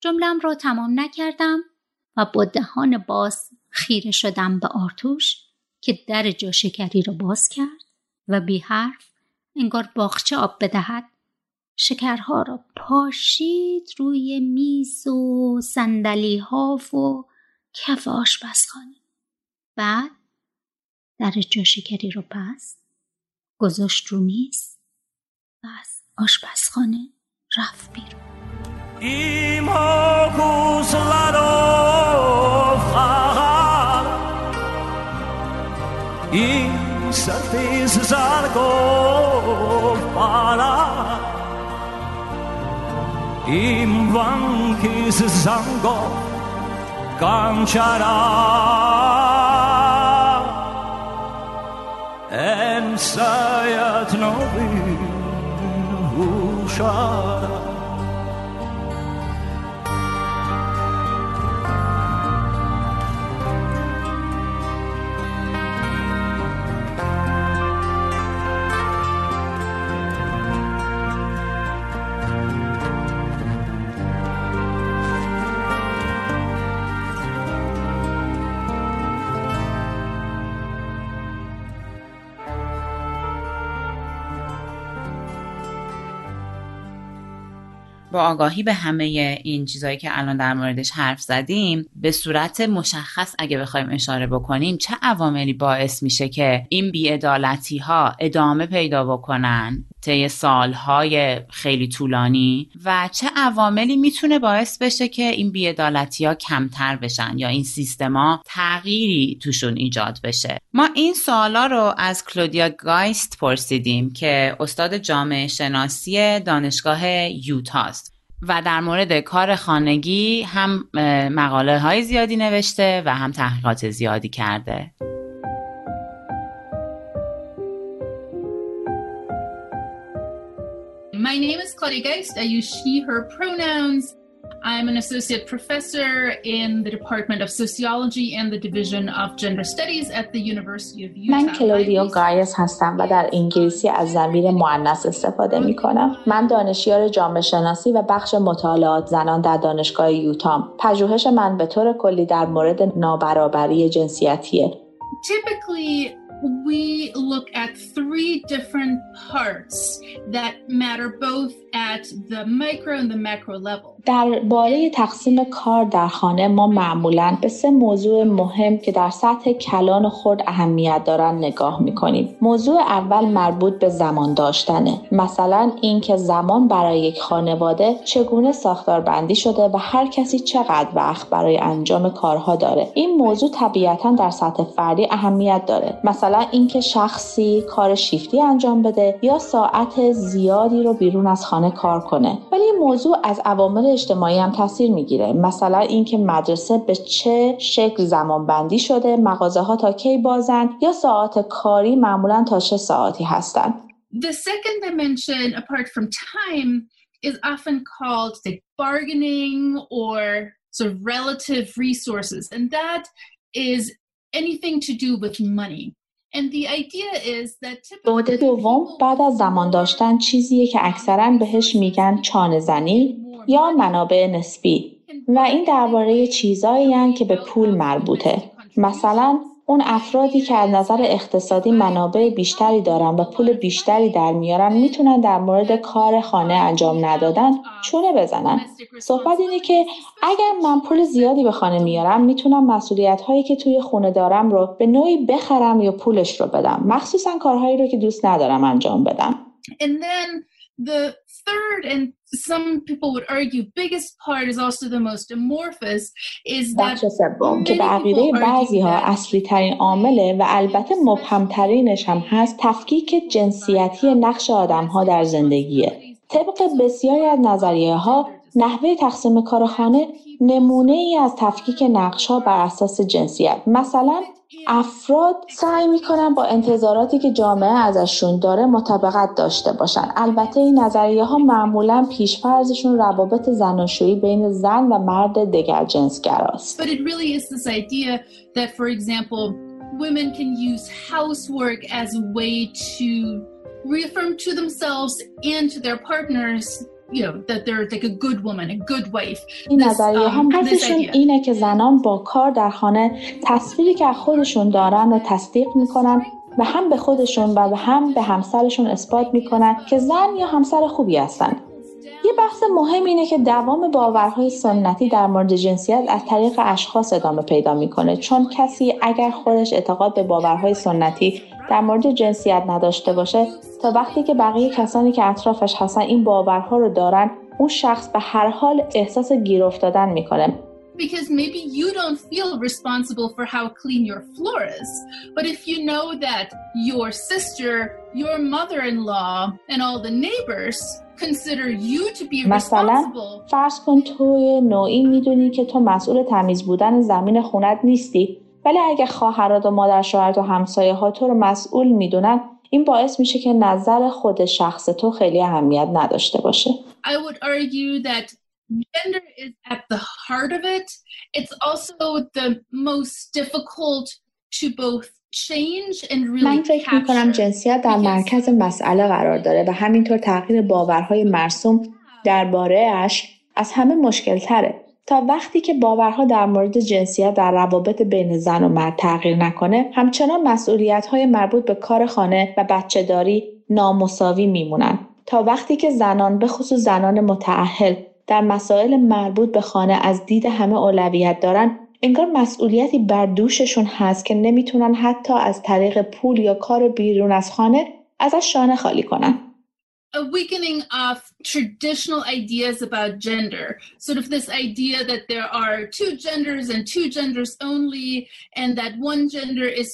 جمله‌ام را تمام نکردم و با دهان باز خیره شدم به آرتوش که در جا شکری را باز کرد و بی حرف، انگار باغچه آب بدهد، شکرها را پاشید روی میز و صندلی‌ها و کف آشپزخانه. بعد در جا شکری رو بست، گذاشت رو میز و از آشپزخانه رفت بیرون. Kanchara en sayat novin ushara با آگاهی به همه این چیزایی که الان در موردش حرف زدیم، به صورت مشخص اگه بخوایم اشاره بکنیم، چه عواملی باعث میشه که این بی‌عدالتی‌ها ادامه پیدا بکنن طی سالهای خیلی طولانی و چه عواملی میتونه باعث بشه که این بی‌عدالتی‌ها کمتر بشن یا این سیستما تغییری توشون ایجاد بشه؟ ما این سوالا رو از کلودیا گایست پرسیدیم که استاد جامعه شناسی دانشگاه یوتاست و در مورد کار خانگی هم مقاله های زیادی نوشته و هم تحقیقات زیادی کرده. My name is Claudia Geist. I use she, her pronouns. I'm an associate professor in the Department of Sociology and the Division of Gender Studies at the University of Utah. من کلودیا گایست هستم و در انگلیسی از ضمیر مؤنث استفاده می کنم. من دانشیار جامعه شناسی و بخش مطالعات زنان در دانشگاه یوتام. پژوهش من به طور کلی در مورد نابرابری جنسیتیه. Typically, we look at three different parts that matter both at the micro and the macro level. درباره تقسیم کار در خانه ما معمولاً به سه موضوع مهم که در سطح کلان و خرد اهمیت دارن نگاه می‌کنیم. موضوع اول مربوط به زمان داشتنه. مثلا اینکه زمان برای یک خانواده چگونه ساختاربندی شده و هر کسی چقدر وقت برای انجام کارها داره. این موضوع طبیعتاً در سطح فردی اهمیت داره. مثلا اینکه شخصی کار شیفتی انجام بده یا ساعت زیادی رو بیرون از خانه کار کنه. ولی این موضوع از عوامل اجتماعی هم تاثیر میگیره. مثلا اینکه مدرسه به چه شکل زمان بندی شده، مغازه ها تا کی بازن یا ساعت کاری معمولا تا چه ساعتی هستن. The second dimension apart from time is often called the bargaining or sort of relative resources, and that is anything to do with money. بعد دوم بعد از زمان داشتن چیزیه که اکثرا بهش میگن چانه زنی یا منابع نسبی و این درباره چیزایی هستن که به پول مربوطه. مثلا اون افرادی که از نظر اقتصادی منابع بیشتری دارن و پول بیشتری در میارن میتونن در مورد کار خانه انجام ندادن چونه بزنن. صحبت اینه که اگر من پول زیادی به خانه میارم میتونم مسئولیت هایی که توی خونه دارم رو به نوعی بخرم یا پولش رو بدم، مخصوصا کارهایی رو که دوست ندارم انجام بدم. And then the third and some people would argue biggest part is also the most amorphous is that که به عقیده بعضی‌ها اصلی ترین عامله و البته مبهم ترینش هم هست تفکیک جنسیتی نقش آدم‌ها در زندگیه. طبق بسیاری از نظریه‌ها نحوه تقسیم کار خانه نمونه‌ای از تفکیک نقش‌ها بر اساس جنسیت. مثلا افراد سعی میکنن با انتظاراتی که جامعه ازشون داره مطابقت داشته باشن. البته این نظریه ها معمولا پیشفرضشون روابط زناشویی بین زن و مرد دگر جنسگراست. But it really is this idea that, for example, women can use housework as a way to reaffirm to themselves and to their partners. این نظریه هم حرفشون اینه که زنان با کار در خانه تصویری که از خودشون دارن رو تصدیق میکنن و هم به خودشون و هم به همسرشون اثبات میکنن که زن یا همسر خوبی هستن. یه بحث مهم اینه که دوام باورهای سنتی در مورد جنسیت از طریق اشخاص ادامه پیدا میکنه، چون کسی اگر خودش اعتقاد به باورهای سنتی در مورد جنسیت نداشته باشه تا وقتی که بقیه کسانی که اطرافش هستن این باورها رو دارن، اون شخص به هر حال احساس گیر افتادن میکنه. Because maybe you don't feel responsible for how clean your floor is, but if you know that your sister, your mother-in-law and all the neighbors consider you to be responsible. مثلا فرض کن توی نوعی میدونی که تو مسئول تمیز بودن زمین خونت نیستی، ولی اگه خواهرات و مادر شوهرت و همسایه ها تو رو مسئول میدونن این باعث میشه که نظر خود شخص تو خیلی اهمیت نداشته باشه. I would argue that gender is at the heart of it. It's also the most difficult to both change and really capture. من فکر میکنم جنسیت در مرکز مسئله قرار داره و همینطور تغییر باورهای مرسوم درباره اش از همه مشکل تره. تا وقتی که باورها در مورد جنسیت در روابط بین زن و مرد تغییر نکنه، همچنان مسئولیت‌های مربوط به کار خانه و بچه‌داری نامساوی میمونن. تا وقتی که زنان به خصوص زنان متأهل در مسائل مربوط به خانه از دید همه اولویت دارن، انگار مسئولیتی بر دوششون هست که نمیتونن حتی از طریق پول یا کار بیرون از خانه ازش شانه خالی کنن. A weakening of traditional ideas about gender, sort of this idea that there are two genders and two genders only, and that one gender is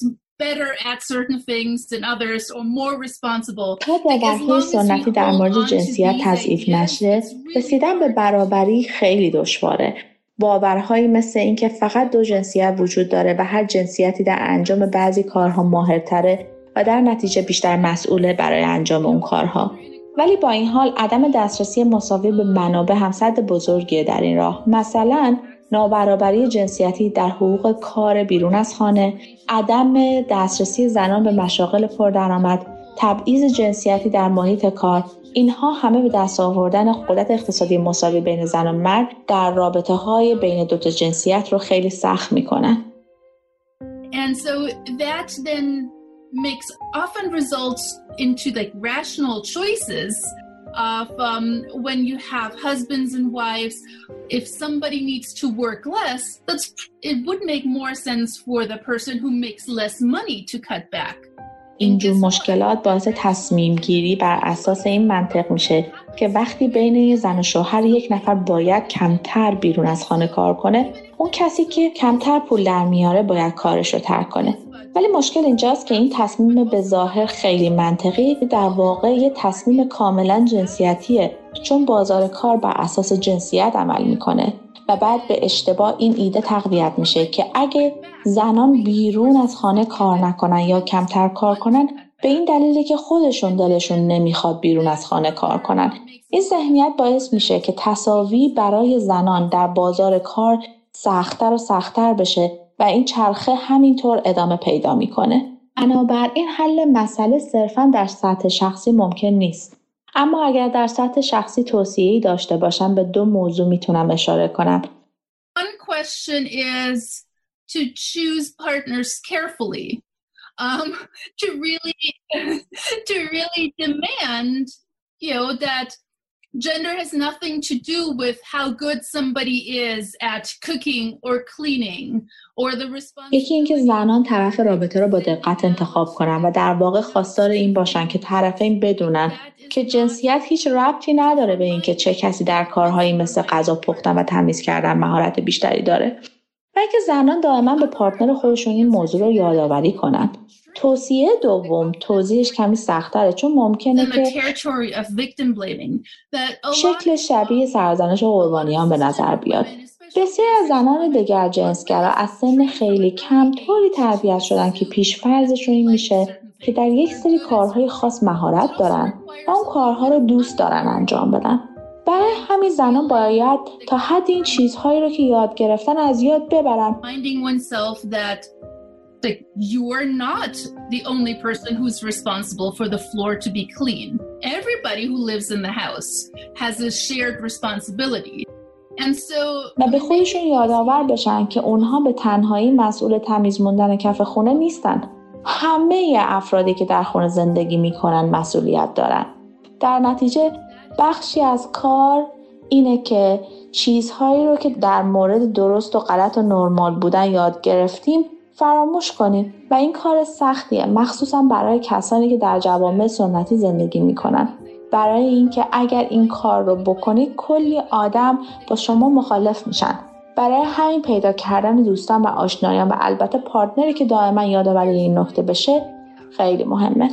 better at certain things than others or more responsible. باورهای سنتی در مورد جنسیت تضعیف نشه، رسیدن به برابری خیلی دشواره. باورهایی مثل اینکه فقط دو جنسیت وجود داره و هر جنسیتی در انجام بعضی کارها ماهرتره و در نتیجه بیشتر مسئوله برای انجام اون کارها. ولی با این حال عدم دسترسی مساوی به منابع همسد بزرگیه در این راه. مثلا نابرابری جنسیتی در حقوق کار بیرون از خانه، عدم دسترسی زنان به مشاغل پردرآمد، تبعیض جنسیتی در محیط کار، اینها همه به دست آوردن قدرت اقتصادی مساوی بین زن و مرد در رابطه های بین دوتا جنسیت رو خیلی سخت میکنن. And so that then makes often results into like rational choices of when you have husbands and wives, if somebody needs to work less, it would make more sense for the person who makes less money to cut back. اینجور مشکلات باعث تصمیم گیری بر اساس این منطق میشه که وقتی بین یه زن و شوهر یک نفر باید کمتر بیرون از خانه کار کنه، اون کسی که کمتر پول در میاره باید کارش رو ترک کنه. ولی مشکل اینجاست که این تصمیم به ظاهر خیلی منطقی در واقع یه تصمیم کاملا جنسیتیه، چون بازار کار بر اساس جنسیت عمل میکنه و بعد به اشتباه این ایده تقویت میشه که اگه زنان بیرون از خانه کار نکنن یا کمتر کار کنن به این دلیله که خودشون دلشون نمیخواد بیرون از خانه کار کنن. این ذهنیت باعث میشه که تساوی برای زنان در بازار کار سخت‌تر و سخت‌تر بشه و این چرخه همینطور ادامه پیدا میکنه. بنابراین حل مسئله صرفاً در سطح شخصی ممکن نیست. اما اگر در سطح شخصی توصیه‌ای داشته باشم به دو موضوع میتونم اشاره کنم. One question is to choose partners carefully. To really demand, you know, that gender has nothing to do with how good somebody is at cooking or cleaning or the responsibility. یکی اینکه زنان طرف رابطه را با دقت انتخاب کنن و در واقع خواستار این باشن که طرفین بدونن که جنسیت هیچ ربطی نداره به اینکه چه کسی در کارهایی مثل غذا پختن و تمیز کردن مهارت بیشتری داره. بلکه زنان دائما به پارتنر خودشون این موضوع رو یادآوری کنن. توصیه دوم توضیحش کمی سخت‌تره، چون ممکنه که شکل شبیه سرزنش قربانیان به نظر بیاد. بسیاری از زنان دیگر جنسگرا از سن خیلی کم طوری تربیت شدن که پیش‌فرضشون این میشه که در یک سری کارهای خاص مهارت دارن و اون کارها رو دوست دارن انجام بدن. برای همین زنان باید تا حد این چیزهایی رو که یاد گرفتن از یاد ببرن. You're not the only person who's responsible for the floor to be clean. Everybody who lives in the house has a shared responsibility. And so به خودشون یادآور بشن که اونها به تنهایی مسئول تمیز موندن کف خونه نیستن. همه افرادی که در خونه زندگی میکنن مسئولیت دارن. در نتیجه بخشی از کار اینه که چیزهایی رو که در مورد درست و غلط و نرمال بودن یاد گرفتیم فراموش کنیم و این کار سختیه، مخصوصا برای کسانی که در جوامع سنتی زندگی میکنن. برای اینکه اگر این کار رو بکنید کلی آدم با شما مخالف میشن. برای همین پیدا کردن دوستان و آشنایان و البته پارتنری که دائما یادآور این نکته بشه خیلی مهمه.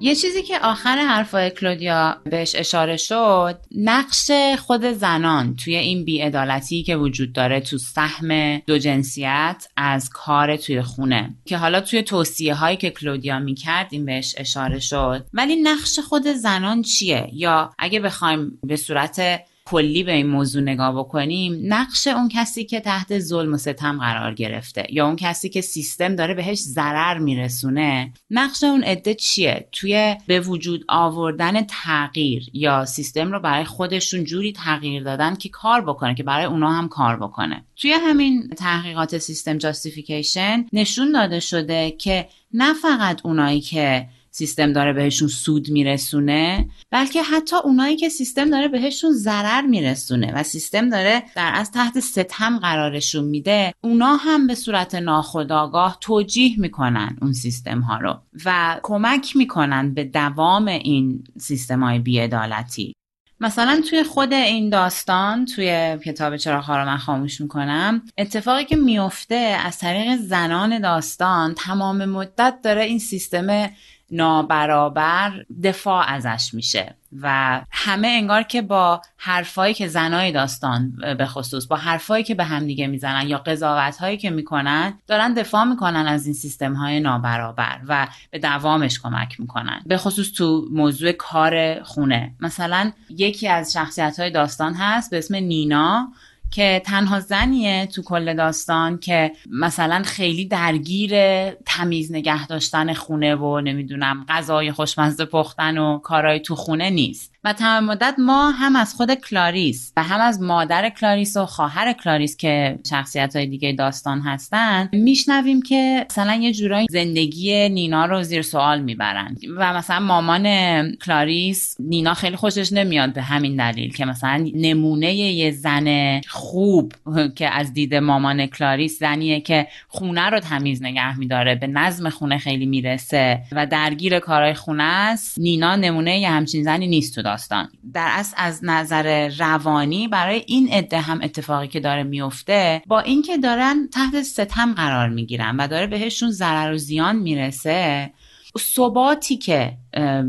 یه چیزی که آخر حرفای کلودیا بهش اشاره شد، نقش خود زنان توی این بی‌عدالتی که وجود داره تو سهم دو جنسیت از کار توی خونه، که حالا توی توصیه‌هایی که کلودیا می‌کرد این بهش اشاره شد. ولی نقش خود زنان چیه؟ یا اگه بخوایم به صورت کلی به این موضوع نگاه بکنیم، نقش اون کسی که تحت ظلم و ستم قرار گرفته یا اون کسی که سیستم داره بهش ضرر میرسونه، نقش اون عده چیه توی به وجود آوردن تغییر یا سیستم رو برای خودشون جوری تغییر دادن که کار بکنه، که برای اونا هم کار بکنه. توی همین تحقیقات سیستم جاستیفیکیشن نشون داده شده که نه فقط اونایی که سیستم داره بهشون سود میرسونه، بلکه حتی اونایی که سیستم داره بهشون ضرر میرسونه و سیستم داره در از تحت ستم قرارشون میده، اونا هم به صورت ناخودآگاه توجیه میکنن اون سیستم ها رو و کمک میکنن به دوام این سیستم های بی‌عدالتی. مثلا توی خود این داستان، توی کتاب چراغ‌ها رو من خاموش میکنم، اتفاقی که میفته از طریق زنان داستان تمام مدت داره این سیستم نابرابر دفاع ازش میشه و همه انگار که با حرفایی که زنای داستان به خصوص با حرفایی که به هم دیگه میزنن یا قضاوت‌هایی که میکنن دارن دفاع میکنن از این سیستم‌های نابرابر و به دوامش کمک میکنن. به خصوص تو موضوع کار خونه، مثلا یکی از شخصیت‌های داستان هست به اسم نینا که تنها زنیه تو کل داستان که مثلا خیلی درگیر تمیز نگه داشتن خونه و نمیدونم غذای خوشمزه پختن و کارهای تو خونه نیست. و تمام مدت ما هم از خود کلاریس و هم از مادر کلاریس و خواهر کلاریس که شخصیت‌های دیگه داستان هستن میشنویم که مثلا یه جورایی زندگی نینا رو زیر سوال میبرن و مثلا مامان کلاریس نینا خیلی خوشش نمیاد به همین دلیل که مثلا نمونه یه زن خوب که از دید مامان کلاریس زنیه که خونه رو تمیز نگه میداره، به نظم خونه خیلی میرسه و درگیر کارهای خونه است. نینا نمونه یه همچین زنی نیست تو داستان. در اصل از نظر روانی برای این عده هم اتفاقی که داره میفته با اینکه دارن تحت ستم قرار میگیرن و داره بهشون ضرر و زیان میرسه، ثباتی که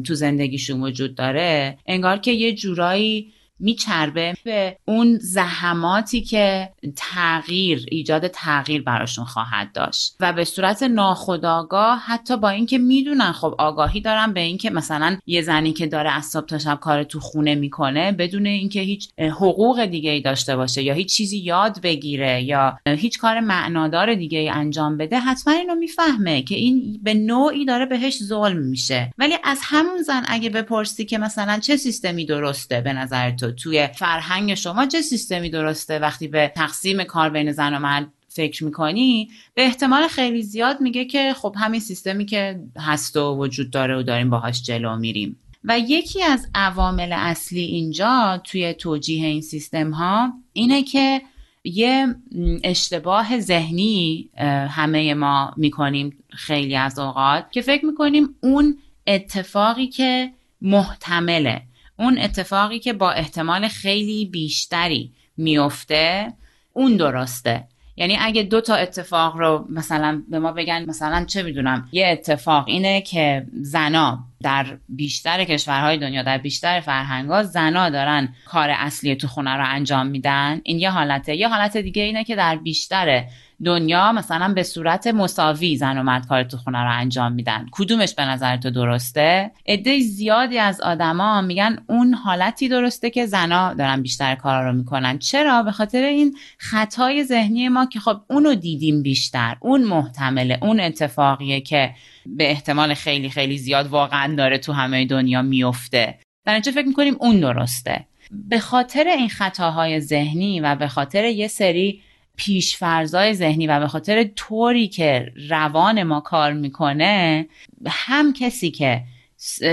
تو زندگیشون وجود داره انگار که یه جورایی میچربه به اون زحماتی که تغییر، ایجاد تغییر براشون خواهد داشت و به صورت ناخودآگاه حتی با اینکه میدونن خب آگاهی دارن به اینکه مثلا یه زنی که داره از صبح تا شب کار تو خونه میکنه بدون اینکه هیچ حقوق دیگه ای داشته باشه یا هیچ چیزی یاد بگیره یا هیچ کار معنادار دیگه ای انجام بده، حتما اینو میفهمه که این به نوعی داره بهش ظلم میشه. ولی از همون زن اگه بپرسی که مثلا چه سیستمی درسته به نظر تو، توی فرهنگ شما چه سیستمی درسته، وقتی به تقسیم کار بین زن و مرد فکر میکنی به احتمال خیلی زیاد میگه که خب همین سیستمی که هست و وجود داره و داریم باهاش جلو میریم. و یکی از عوامل اصلی اینجا توی توجیه این سیستم ها اینه که یه اشتباه ذهنی همه ما میکنیم خیلی از اوقات که فکر میکنیم اون اتفاقی که محتمله، اون اتفاقی که با احتمال خیلی بیشتری میفته، اون درسته. یعنی اگه دو تا اتفاق رو مثلا به ما بگن، مثلا چه میدونم یه اتفاق اینه که زنا در بیشتر کشورهای دنیا، در بیشتر فرهنگ‌ها زنا دارن کار اصلی تو خونه رو انجام میدن، این یه حالته. یه حالت دیگه اینه که در بیشتر دنیا مثلا به صورت مساوی زن و مرد کار تو خونه رو انجام میدن. کدومش به نظر تو درسته؟ عده زیادی از آدما میگن اون حالتی درسته که زنا دارن بیشتر کارا رو میکنن. چرا؟ به خاطر این خطای ذهنی ما که خب اونو دیدیم بیشتر، اون محتمله، اون اتفاقیه که به احتمال خیلی خیلی زیاد واقعا داره تو همه دنیا میفته، در اینجا فکر میکنیم اون درسته. به خاطر این خطاهای ذهنی و به خاطر یه سری پیشفرضای ذهنی و به خاطر طوری که روان ما کار میکنه، هم کسی که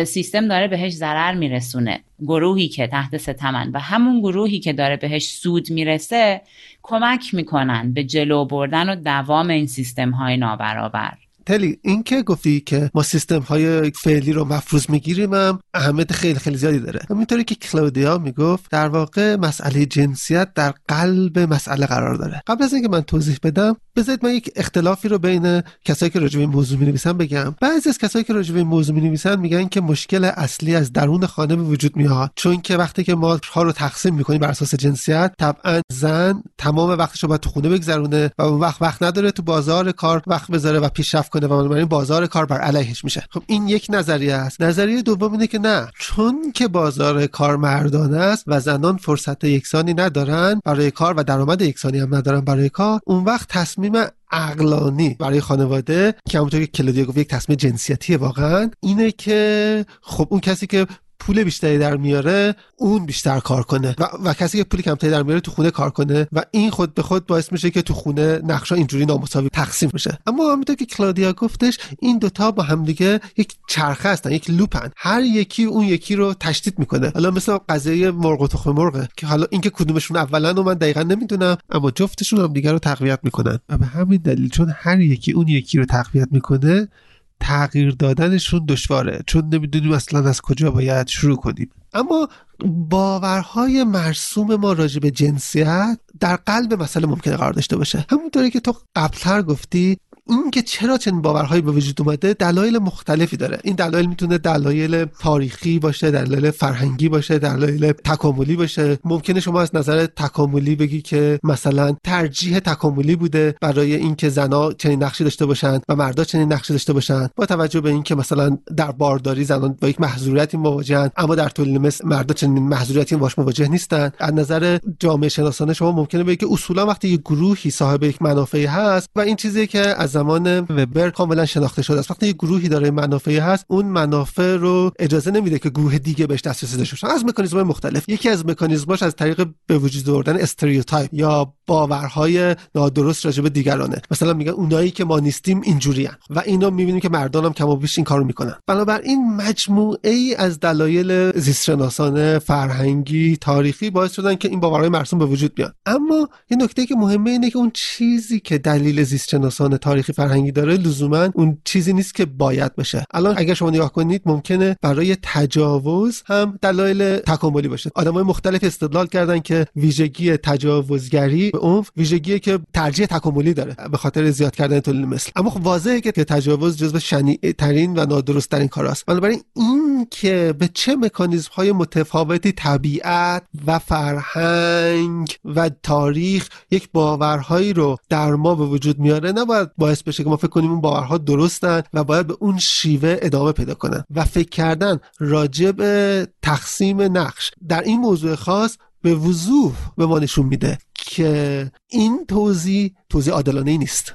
سیستم داره بهش ضرر میرسونه، گروهی که تحت ستمن و همون گروهی که داره بهش سود میرسه کمک میکنن به جلو بردن و دوام این سیستم های نابرابر. تلی این که گفتی که ما سیستم های فعلی رو مفروض میگیریم هم اهمیت خیلی خیلی زیادی داره. همینطوری که کلاودیا میگفت در واقع مسئله جنسیت در قلب مسئله قرار داره. قبل از اینکه من توضیح بدم بذارید من یک اختلافی رو بین کسایی که راجع به این موضوع می‌نویسن بگم. بعضی از کسایی که راجع به این موضوع می‌نویسن میگن که مشکل اصلی از درون خانه به وجود میاد، چون که وقتی که ما ها رو تقسیم می‌کنیم بر اساس جنسیت، طبعا زن تمام وقتش رو باید تو خونه بگذرونه و اون وقت نداره تو بازار کار وقت بذاره و پیشرفت کنه و بنابراین بازار کار بر علیهش میشه. خب این یک نظریه است. نظریه دوم اینه که نه، چون که بازار کار مردانه است و زنان فرصت یکسانی ندارن برای کار و درآمد یکسانی هم ندارن برای کار، اون وقت تصمیم عقلانی برای خانواده که همونطور که کلاودیا گفت یک تصمیم جنسیتیه واقعا، اینه که خب اون کسی که پول بیشتری در میاره اون بیشتر کار کنه و کسی که پول کمتری در میاره تو خونه کار کنه و این خود به خود باعث میشه که تو خونه نقشا اینجوری نامساوی تقسیم بشه. اما همونطور که کلاودیا گفتش این دوتا با هم دیگه یک چرخه هستن، یک لوپن، هر یکی اون یکی رو تشدید میکنه. حالا مثلا قضیه مرغ و تخم مرغ که حالا اینکه کدومشون اولن رو من دقیقاً نمیدونم، اما جفتشون هم دیگه رو تقویت میکنن و به همین دلیل چون هر یکی اون یکی رو تقویت میکنه تغییر دادنشون دشواره، چون نمیدونیم اصلا از کجا باید شروع کنیم. اما باورهای مرسوم ما راجع به جنسیت در قلب مسئله ممکنه قرار داشته باشه. همونطوری که تو قبلتر گفتی این که چرا چنین باورهایی به وجود اومده دلایل مختلفی داره. این دلایل میتونه دلایل تاریخی باشه، دلایل فرهنگی باشه، دلایل تکاملی باشه. ممکنه شما از نظر تکاملی بگی که مثلا ترجیح تکاملی بوده برای اینکه زنا چنین نقشی داشته باشند و مردا چنین نقشی داشته باشند، با توجه به اینکه مثلا در بارداری زنان با یک محظوریتی مواجهند اما در طول مثل مردا چنین محظوریتی باش مواجه نیستند. از نظر جامعه شناسانه شما ممکنه بگی که اصولا وقتی یک گروهی صاحب یک منافعی هست و این چیزی که از زمان وبر کاملا شناخته شده است، وقتی یک گروهی داره منافعی هست اون منافع رو اجازه نمیده که گروه دیگه بهش دسترسی داشته باشه از مکانیزم‌های مختلف. یکی از مکانیزم‌هاش از طریق به وجود آوردن استریوتایپ یا باورهای نادرست راجع به دیگرانه. مثلا میگن اونایی که ما نیستیم اینجوریان و اینو میبینیم که مردان هم کم و بیش این کارو میکنن. بنابراین مجموعه‌ای از دلایل زیستشناسانه، فرهنگی، تاریخی باعث شدن که این باورهای مرسوم به وجود بیان. اما یه نکته که مهمه اینه که اون چیزی که دلیل زیستشناسانه، تاریخی، فرهنگی داره لزوما اون چیزی نیست که باید باشه. الان اگر شما نگاه کنید ممکنه برای تجاوز هم دلایل تکاملی باشه. آدمای مختلف استدلال کردن که ویژگی تجاوزگری به عنف ویژگیه که ترجیح تکاملی داره به خاطر زیاد کردن طول مثل. اما خب واضحه که تجاوز جزو شنیع‌ترین و نادرست ترین کاراست. بنابراین این که به چه مکانیزم‌های متفاوتی طبیعت و فرهنگ و تاریخ یک باورهایی رو در ما به وجود میاره نباید باعث بشه که ما فکر کنیم اون باورها درستن و باید به اون شیوه ادامه پیدا کنن. و فکر کردن راجع به تقسیم نقش در این موضوع خاص به وضوح به ما نشون میده که این توضیح عادلانه‌ای نیست.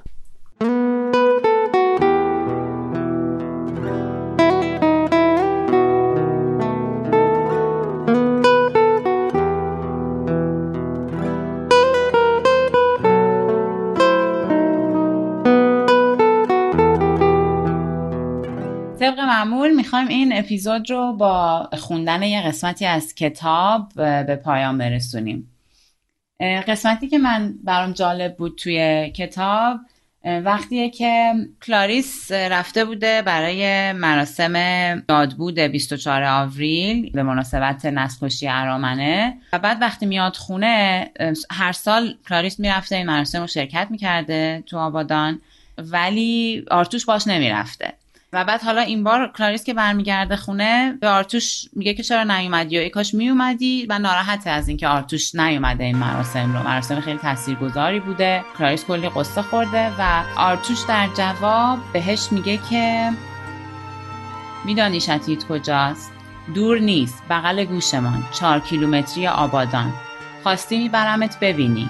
طبق معمول میخوایم این اپیزود رو با خوندن یه قسمتی از کتاب به پایان برسونیم. قسمتی که من برام جالب بود توی کتاب وقتیه که کلاریس رفته بوده برای مراسم یادبود 24 آوریل به مناسبت نسل‌کشی ارامنه و بعد وقتی میاد خونه، هر سال کلاریس میرفته این مراسم رو شرکت میکرده تو آبادان ولی آرتوش باش نمیرفته و بعد حالا این بار کلاریس که برمیگرده خونه به آرتوش میگه که چرا نیومدی یا ای کاش میومدی و ناراحته از اینکه آرتوش نیومده این مراسم خیلی تاثیرگذاری بوده. کلاریس کلی قصه خورده و آرتوش در جواب بهش میگه که میدانی شتیت کجاست؟ دور نیست، بغل گوشمان، 4 کیلومتری آبادان. خواستی میبرمت ببینی.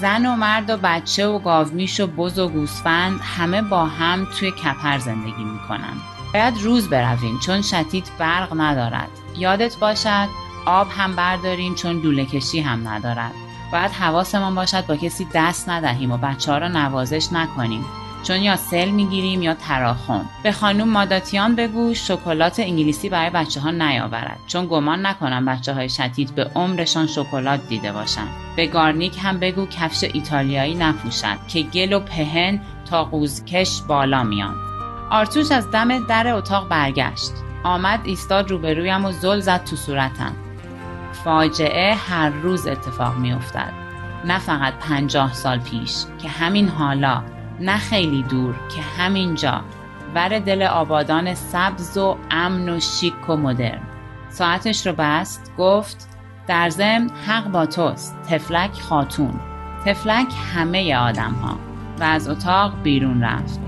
زن و مرد و بچه و گاومیش و بز و گوسفند همه با هم توی کپر زندگی میکنن. باید روز برویم چون شتیت برق ندارد. یادت باشد آب هم برداریم چون دوله کشی هم ندارد. باید حواسمون باشد با کسی دست ندهیم و بچه ها را نوازش نکنیم چون یا سیل میگیریم یا تراخون. به خانم ماداتیان بگو شکلات انگلیسی برای بچه ها نیاورد چون گمان نکنم بچه های شتیت به عمرشان شکلات دیده باشند. به گارنیک هم بگو کفش ایتالیایی نپوشد که گل و پهن تا قوزکش بالا میان. آرتوش از دم در اتاق برگشت، آمد ایستاد روبرویم و زل زد تو صورتم. فاجعه هر روز اتفاق میافتد، نه فقط 50 سال پیش که همین حالا، نه خیلی دور که همینجا، ور دل آبادان سبز و امن و شیک و مدرن. ساعتش رو بست، گفت در ضمن حق با توست تفلک خاتون، تفلک همه آدم ها، و از اتاق بیرون رفت.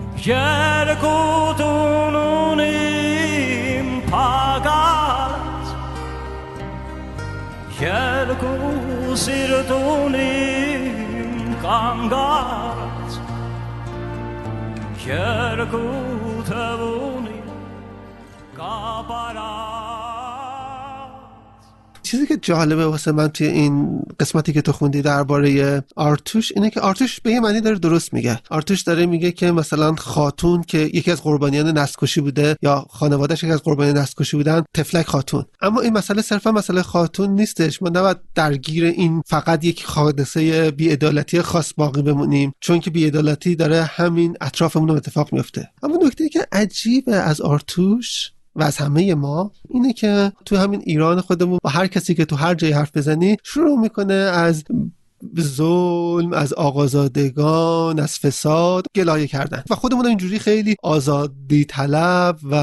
چیزی که جالبه واسه من توی این قسمتی که تو خوندی درباره آرتوش اینه که آرتوش به یه معنی داره درست میگه. آرتوش داره میگه که مثلا خاتون که یکی از قربانیان نسل‌کشی بوده یا خانواده‌اش یکی از قربانیان نسل‌کشی بودن، تفلک خاتون. اما این مسئله صرفا مسئله خاتون نیستش. ما نباید درگیر این فقط یک حادثه بی‌عدالتی خاص باقی بمونیم چون که بی‌عدالتی داره همین اطرافمون اتفاق میفته. اما نکته‌ای که عجیبه از آرتوش و از همه ما اینه که تو همین ایران خودمون با هر کسی که تو هر جایی حرف بزنی شروع میکنه از ظلم، از آقازادگان، از فساد گلایه کردن و خودمون اینجوری خیلی آزادی طلب و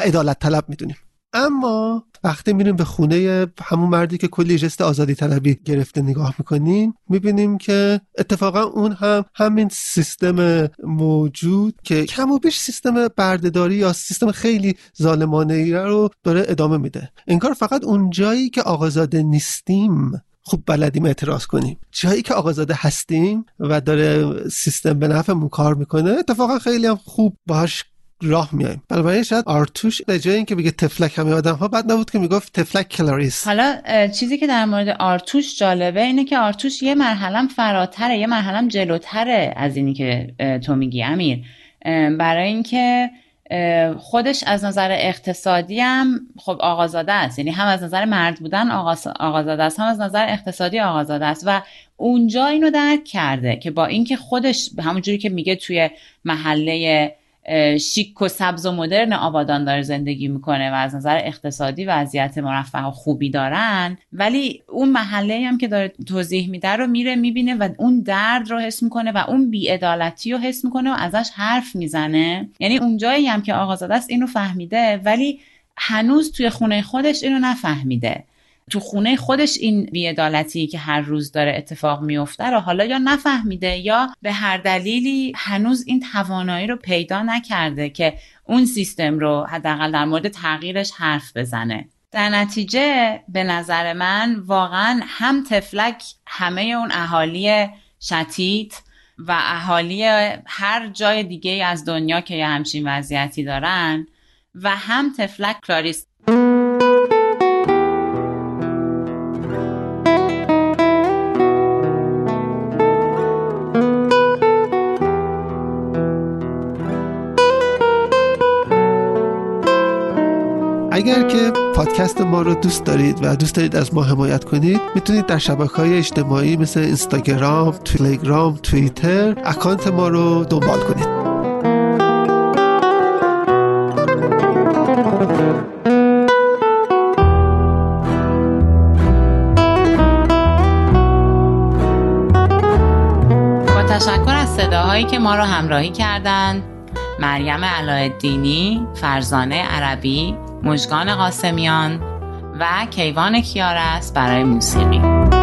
عدالت طلب میدونیم. اما وقتی میریم به خونه همون مردی که کلی ژست آزادی طلبی گرفته نگاه میکنیم، میبینیم که اتفاقا اون هم همین سیستم موجود که کم و بیش سیستم بردهداری یا سیستم خیلی ظالمانه ای رو داره ادامه میده. این کار فقط اون جایی که آقازاده نیستیم خوب بلدیم اعتراض کنیم، جایی که آقازاده هستیم و داره سیستم به نفعمون کار میکنه اتفاقا خیلی هم خوب باهاش راه میایم. بنابراین شاید آرتوش به جای اینکه بگه تفلک همه آدم‌ها، بد نبود که میگفت تفلک کلاریس. حالا چیزی که در مورد آرتوش جالبه اینه که آرتوش یه مرحله فراتره، یه مرحله جلوتره از اینی که تو میگی امیر، برای اینکه خودش از نظر اقتصادی هم خب آقازاده است، یعنی هم از نظر مرد بودن آقازاده است، هم از نظر اقتصادی آقازاده است و اونجا اینو درک کرده که با اینکه خودش همونجوری که میگه توی محله شیک و سبز و مدرن آبادان داره زندگی میکنه و از نظر اقتصادی وضعیت مرفه و خوبی دارن، ولی اون محله هم که داره توضیح میده رو میره میبینه و اون درد رو حس میکنه و اون بی‌عدالتی رو حس میکنه و ازش حرف میزنه. یعنی اون جایی هم که آقازاده است اینو فهمیده، ولی هنوز توی خونه خودش اینو نفهمیده. تو خونه خودش این بی‌عدالتی که هر روز داره اتفاق میفته رو حالا یا نفهمیده یا به هر دلیلی هنوز این توانایی رو پیدا نکرده که اون سیستم رو حداقل در مورد تغییرش حرف بزنه. در نتیجه به نظر من واقعا هم تفلک همه اون اهالی شتیت و اهالی هر جای دیگه از دنیا که یه همچین وضعیتی دارن و هم تفلک کلاریس. اگر که پادکست ما رو دوست دارید و دوست دارید از ما حمایت کنید، میتونید در شبکه‌های اجتماعی مثل اینستاگرام، تلگرام، توییتر اکانت ما رو دنبال کنید. با تشکر از صداهایی که ما رو همراهی کردند: مریم علاءالدینی، فرزانه عربی، مژگان قاسمیان و کیوان کیارست برای موسیقی.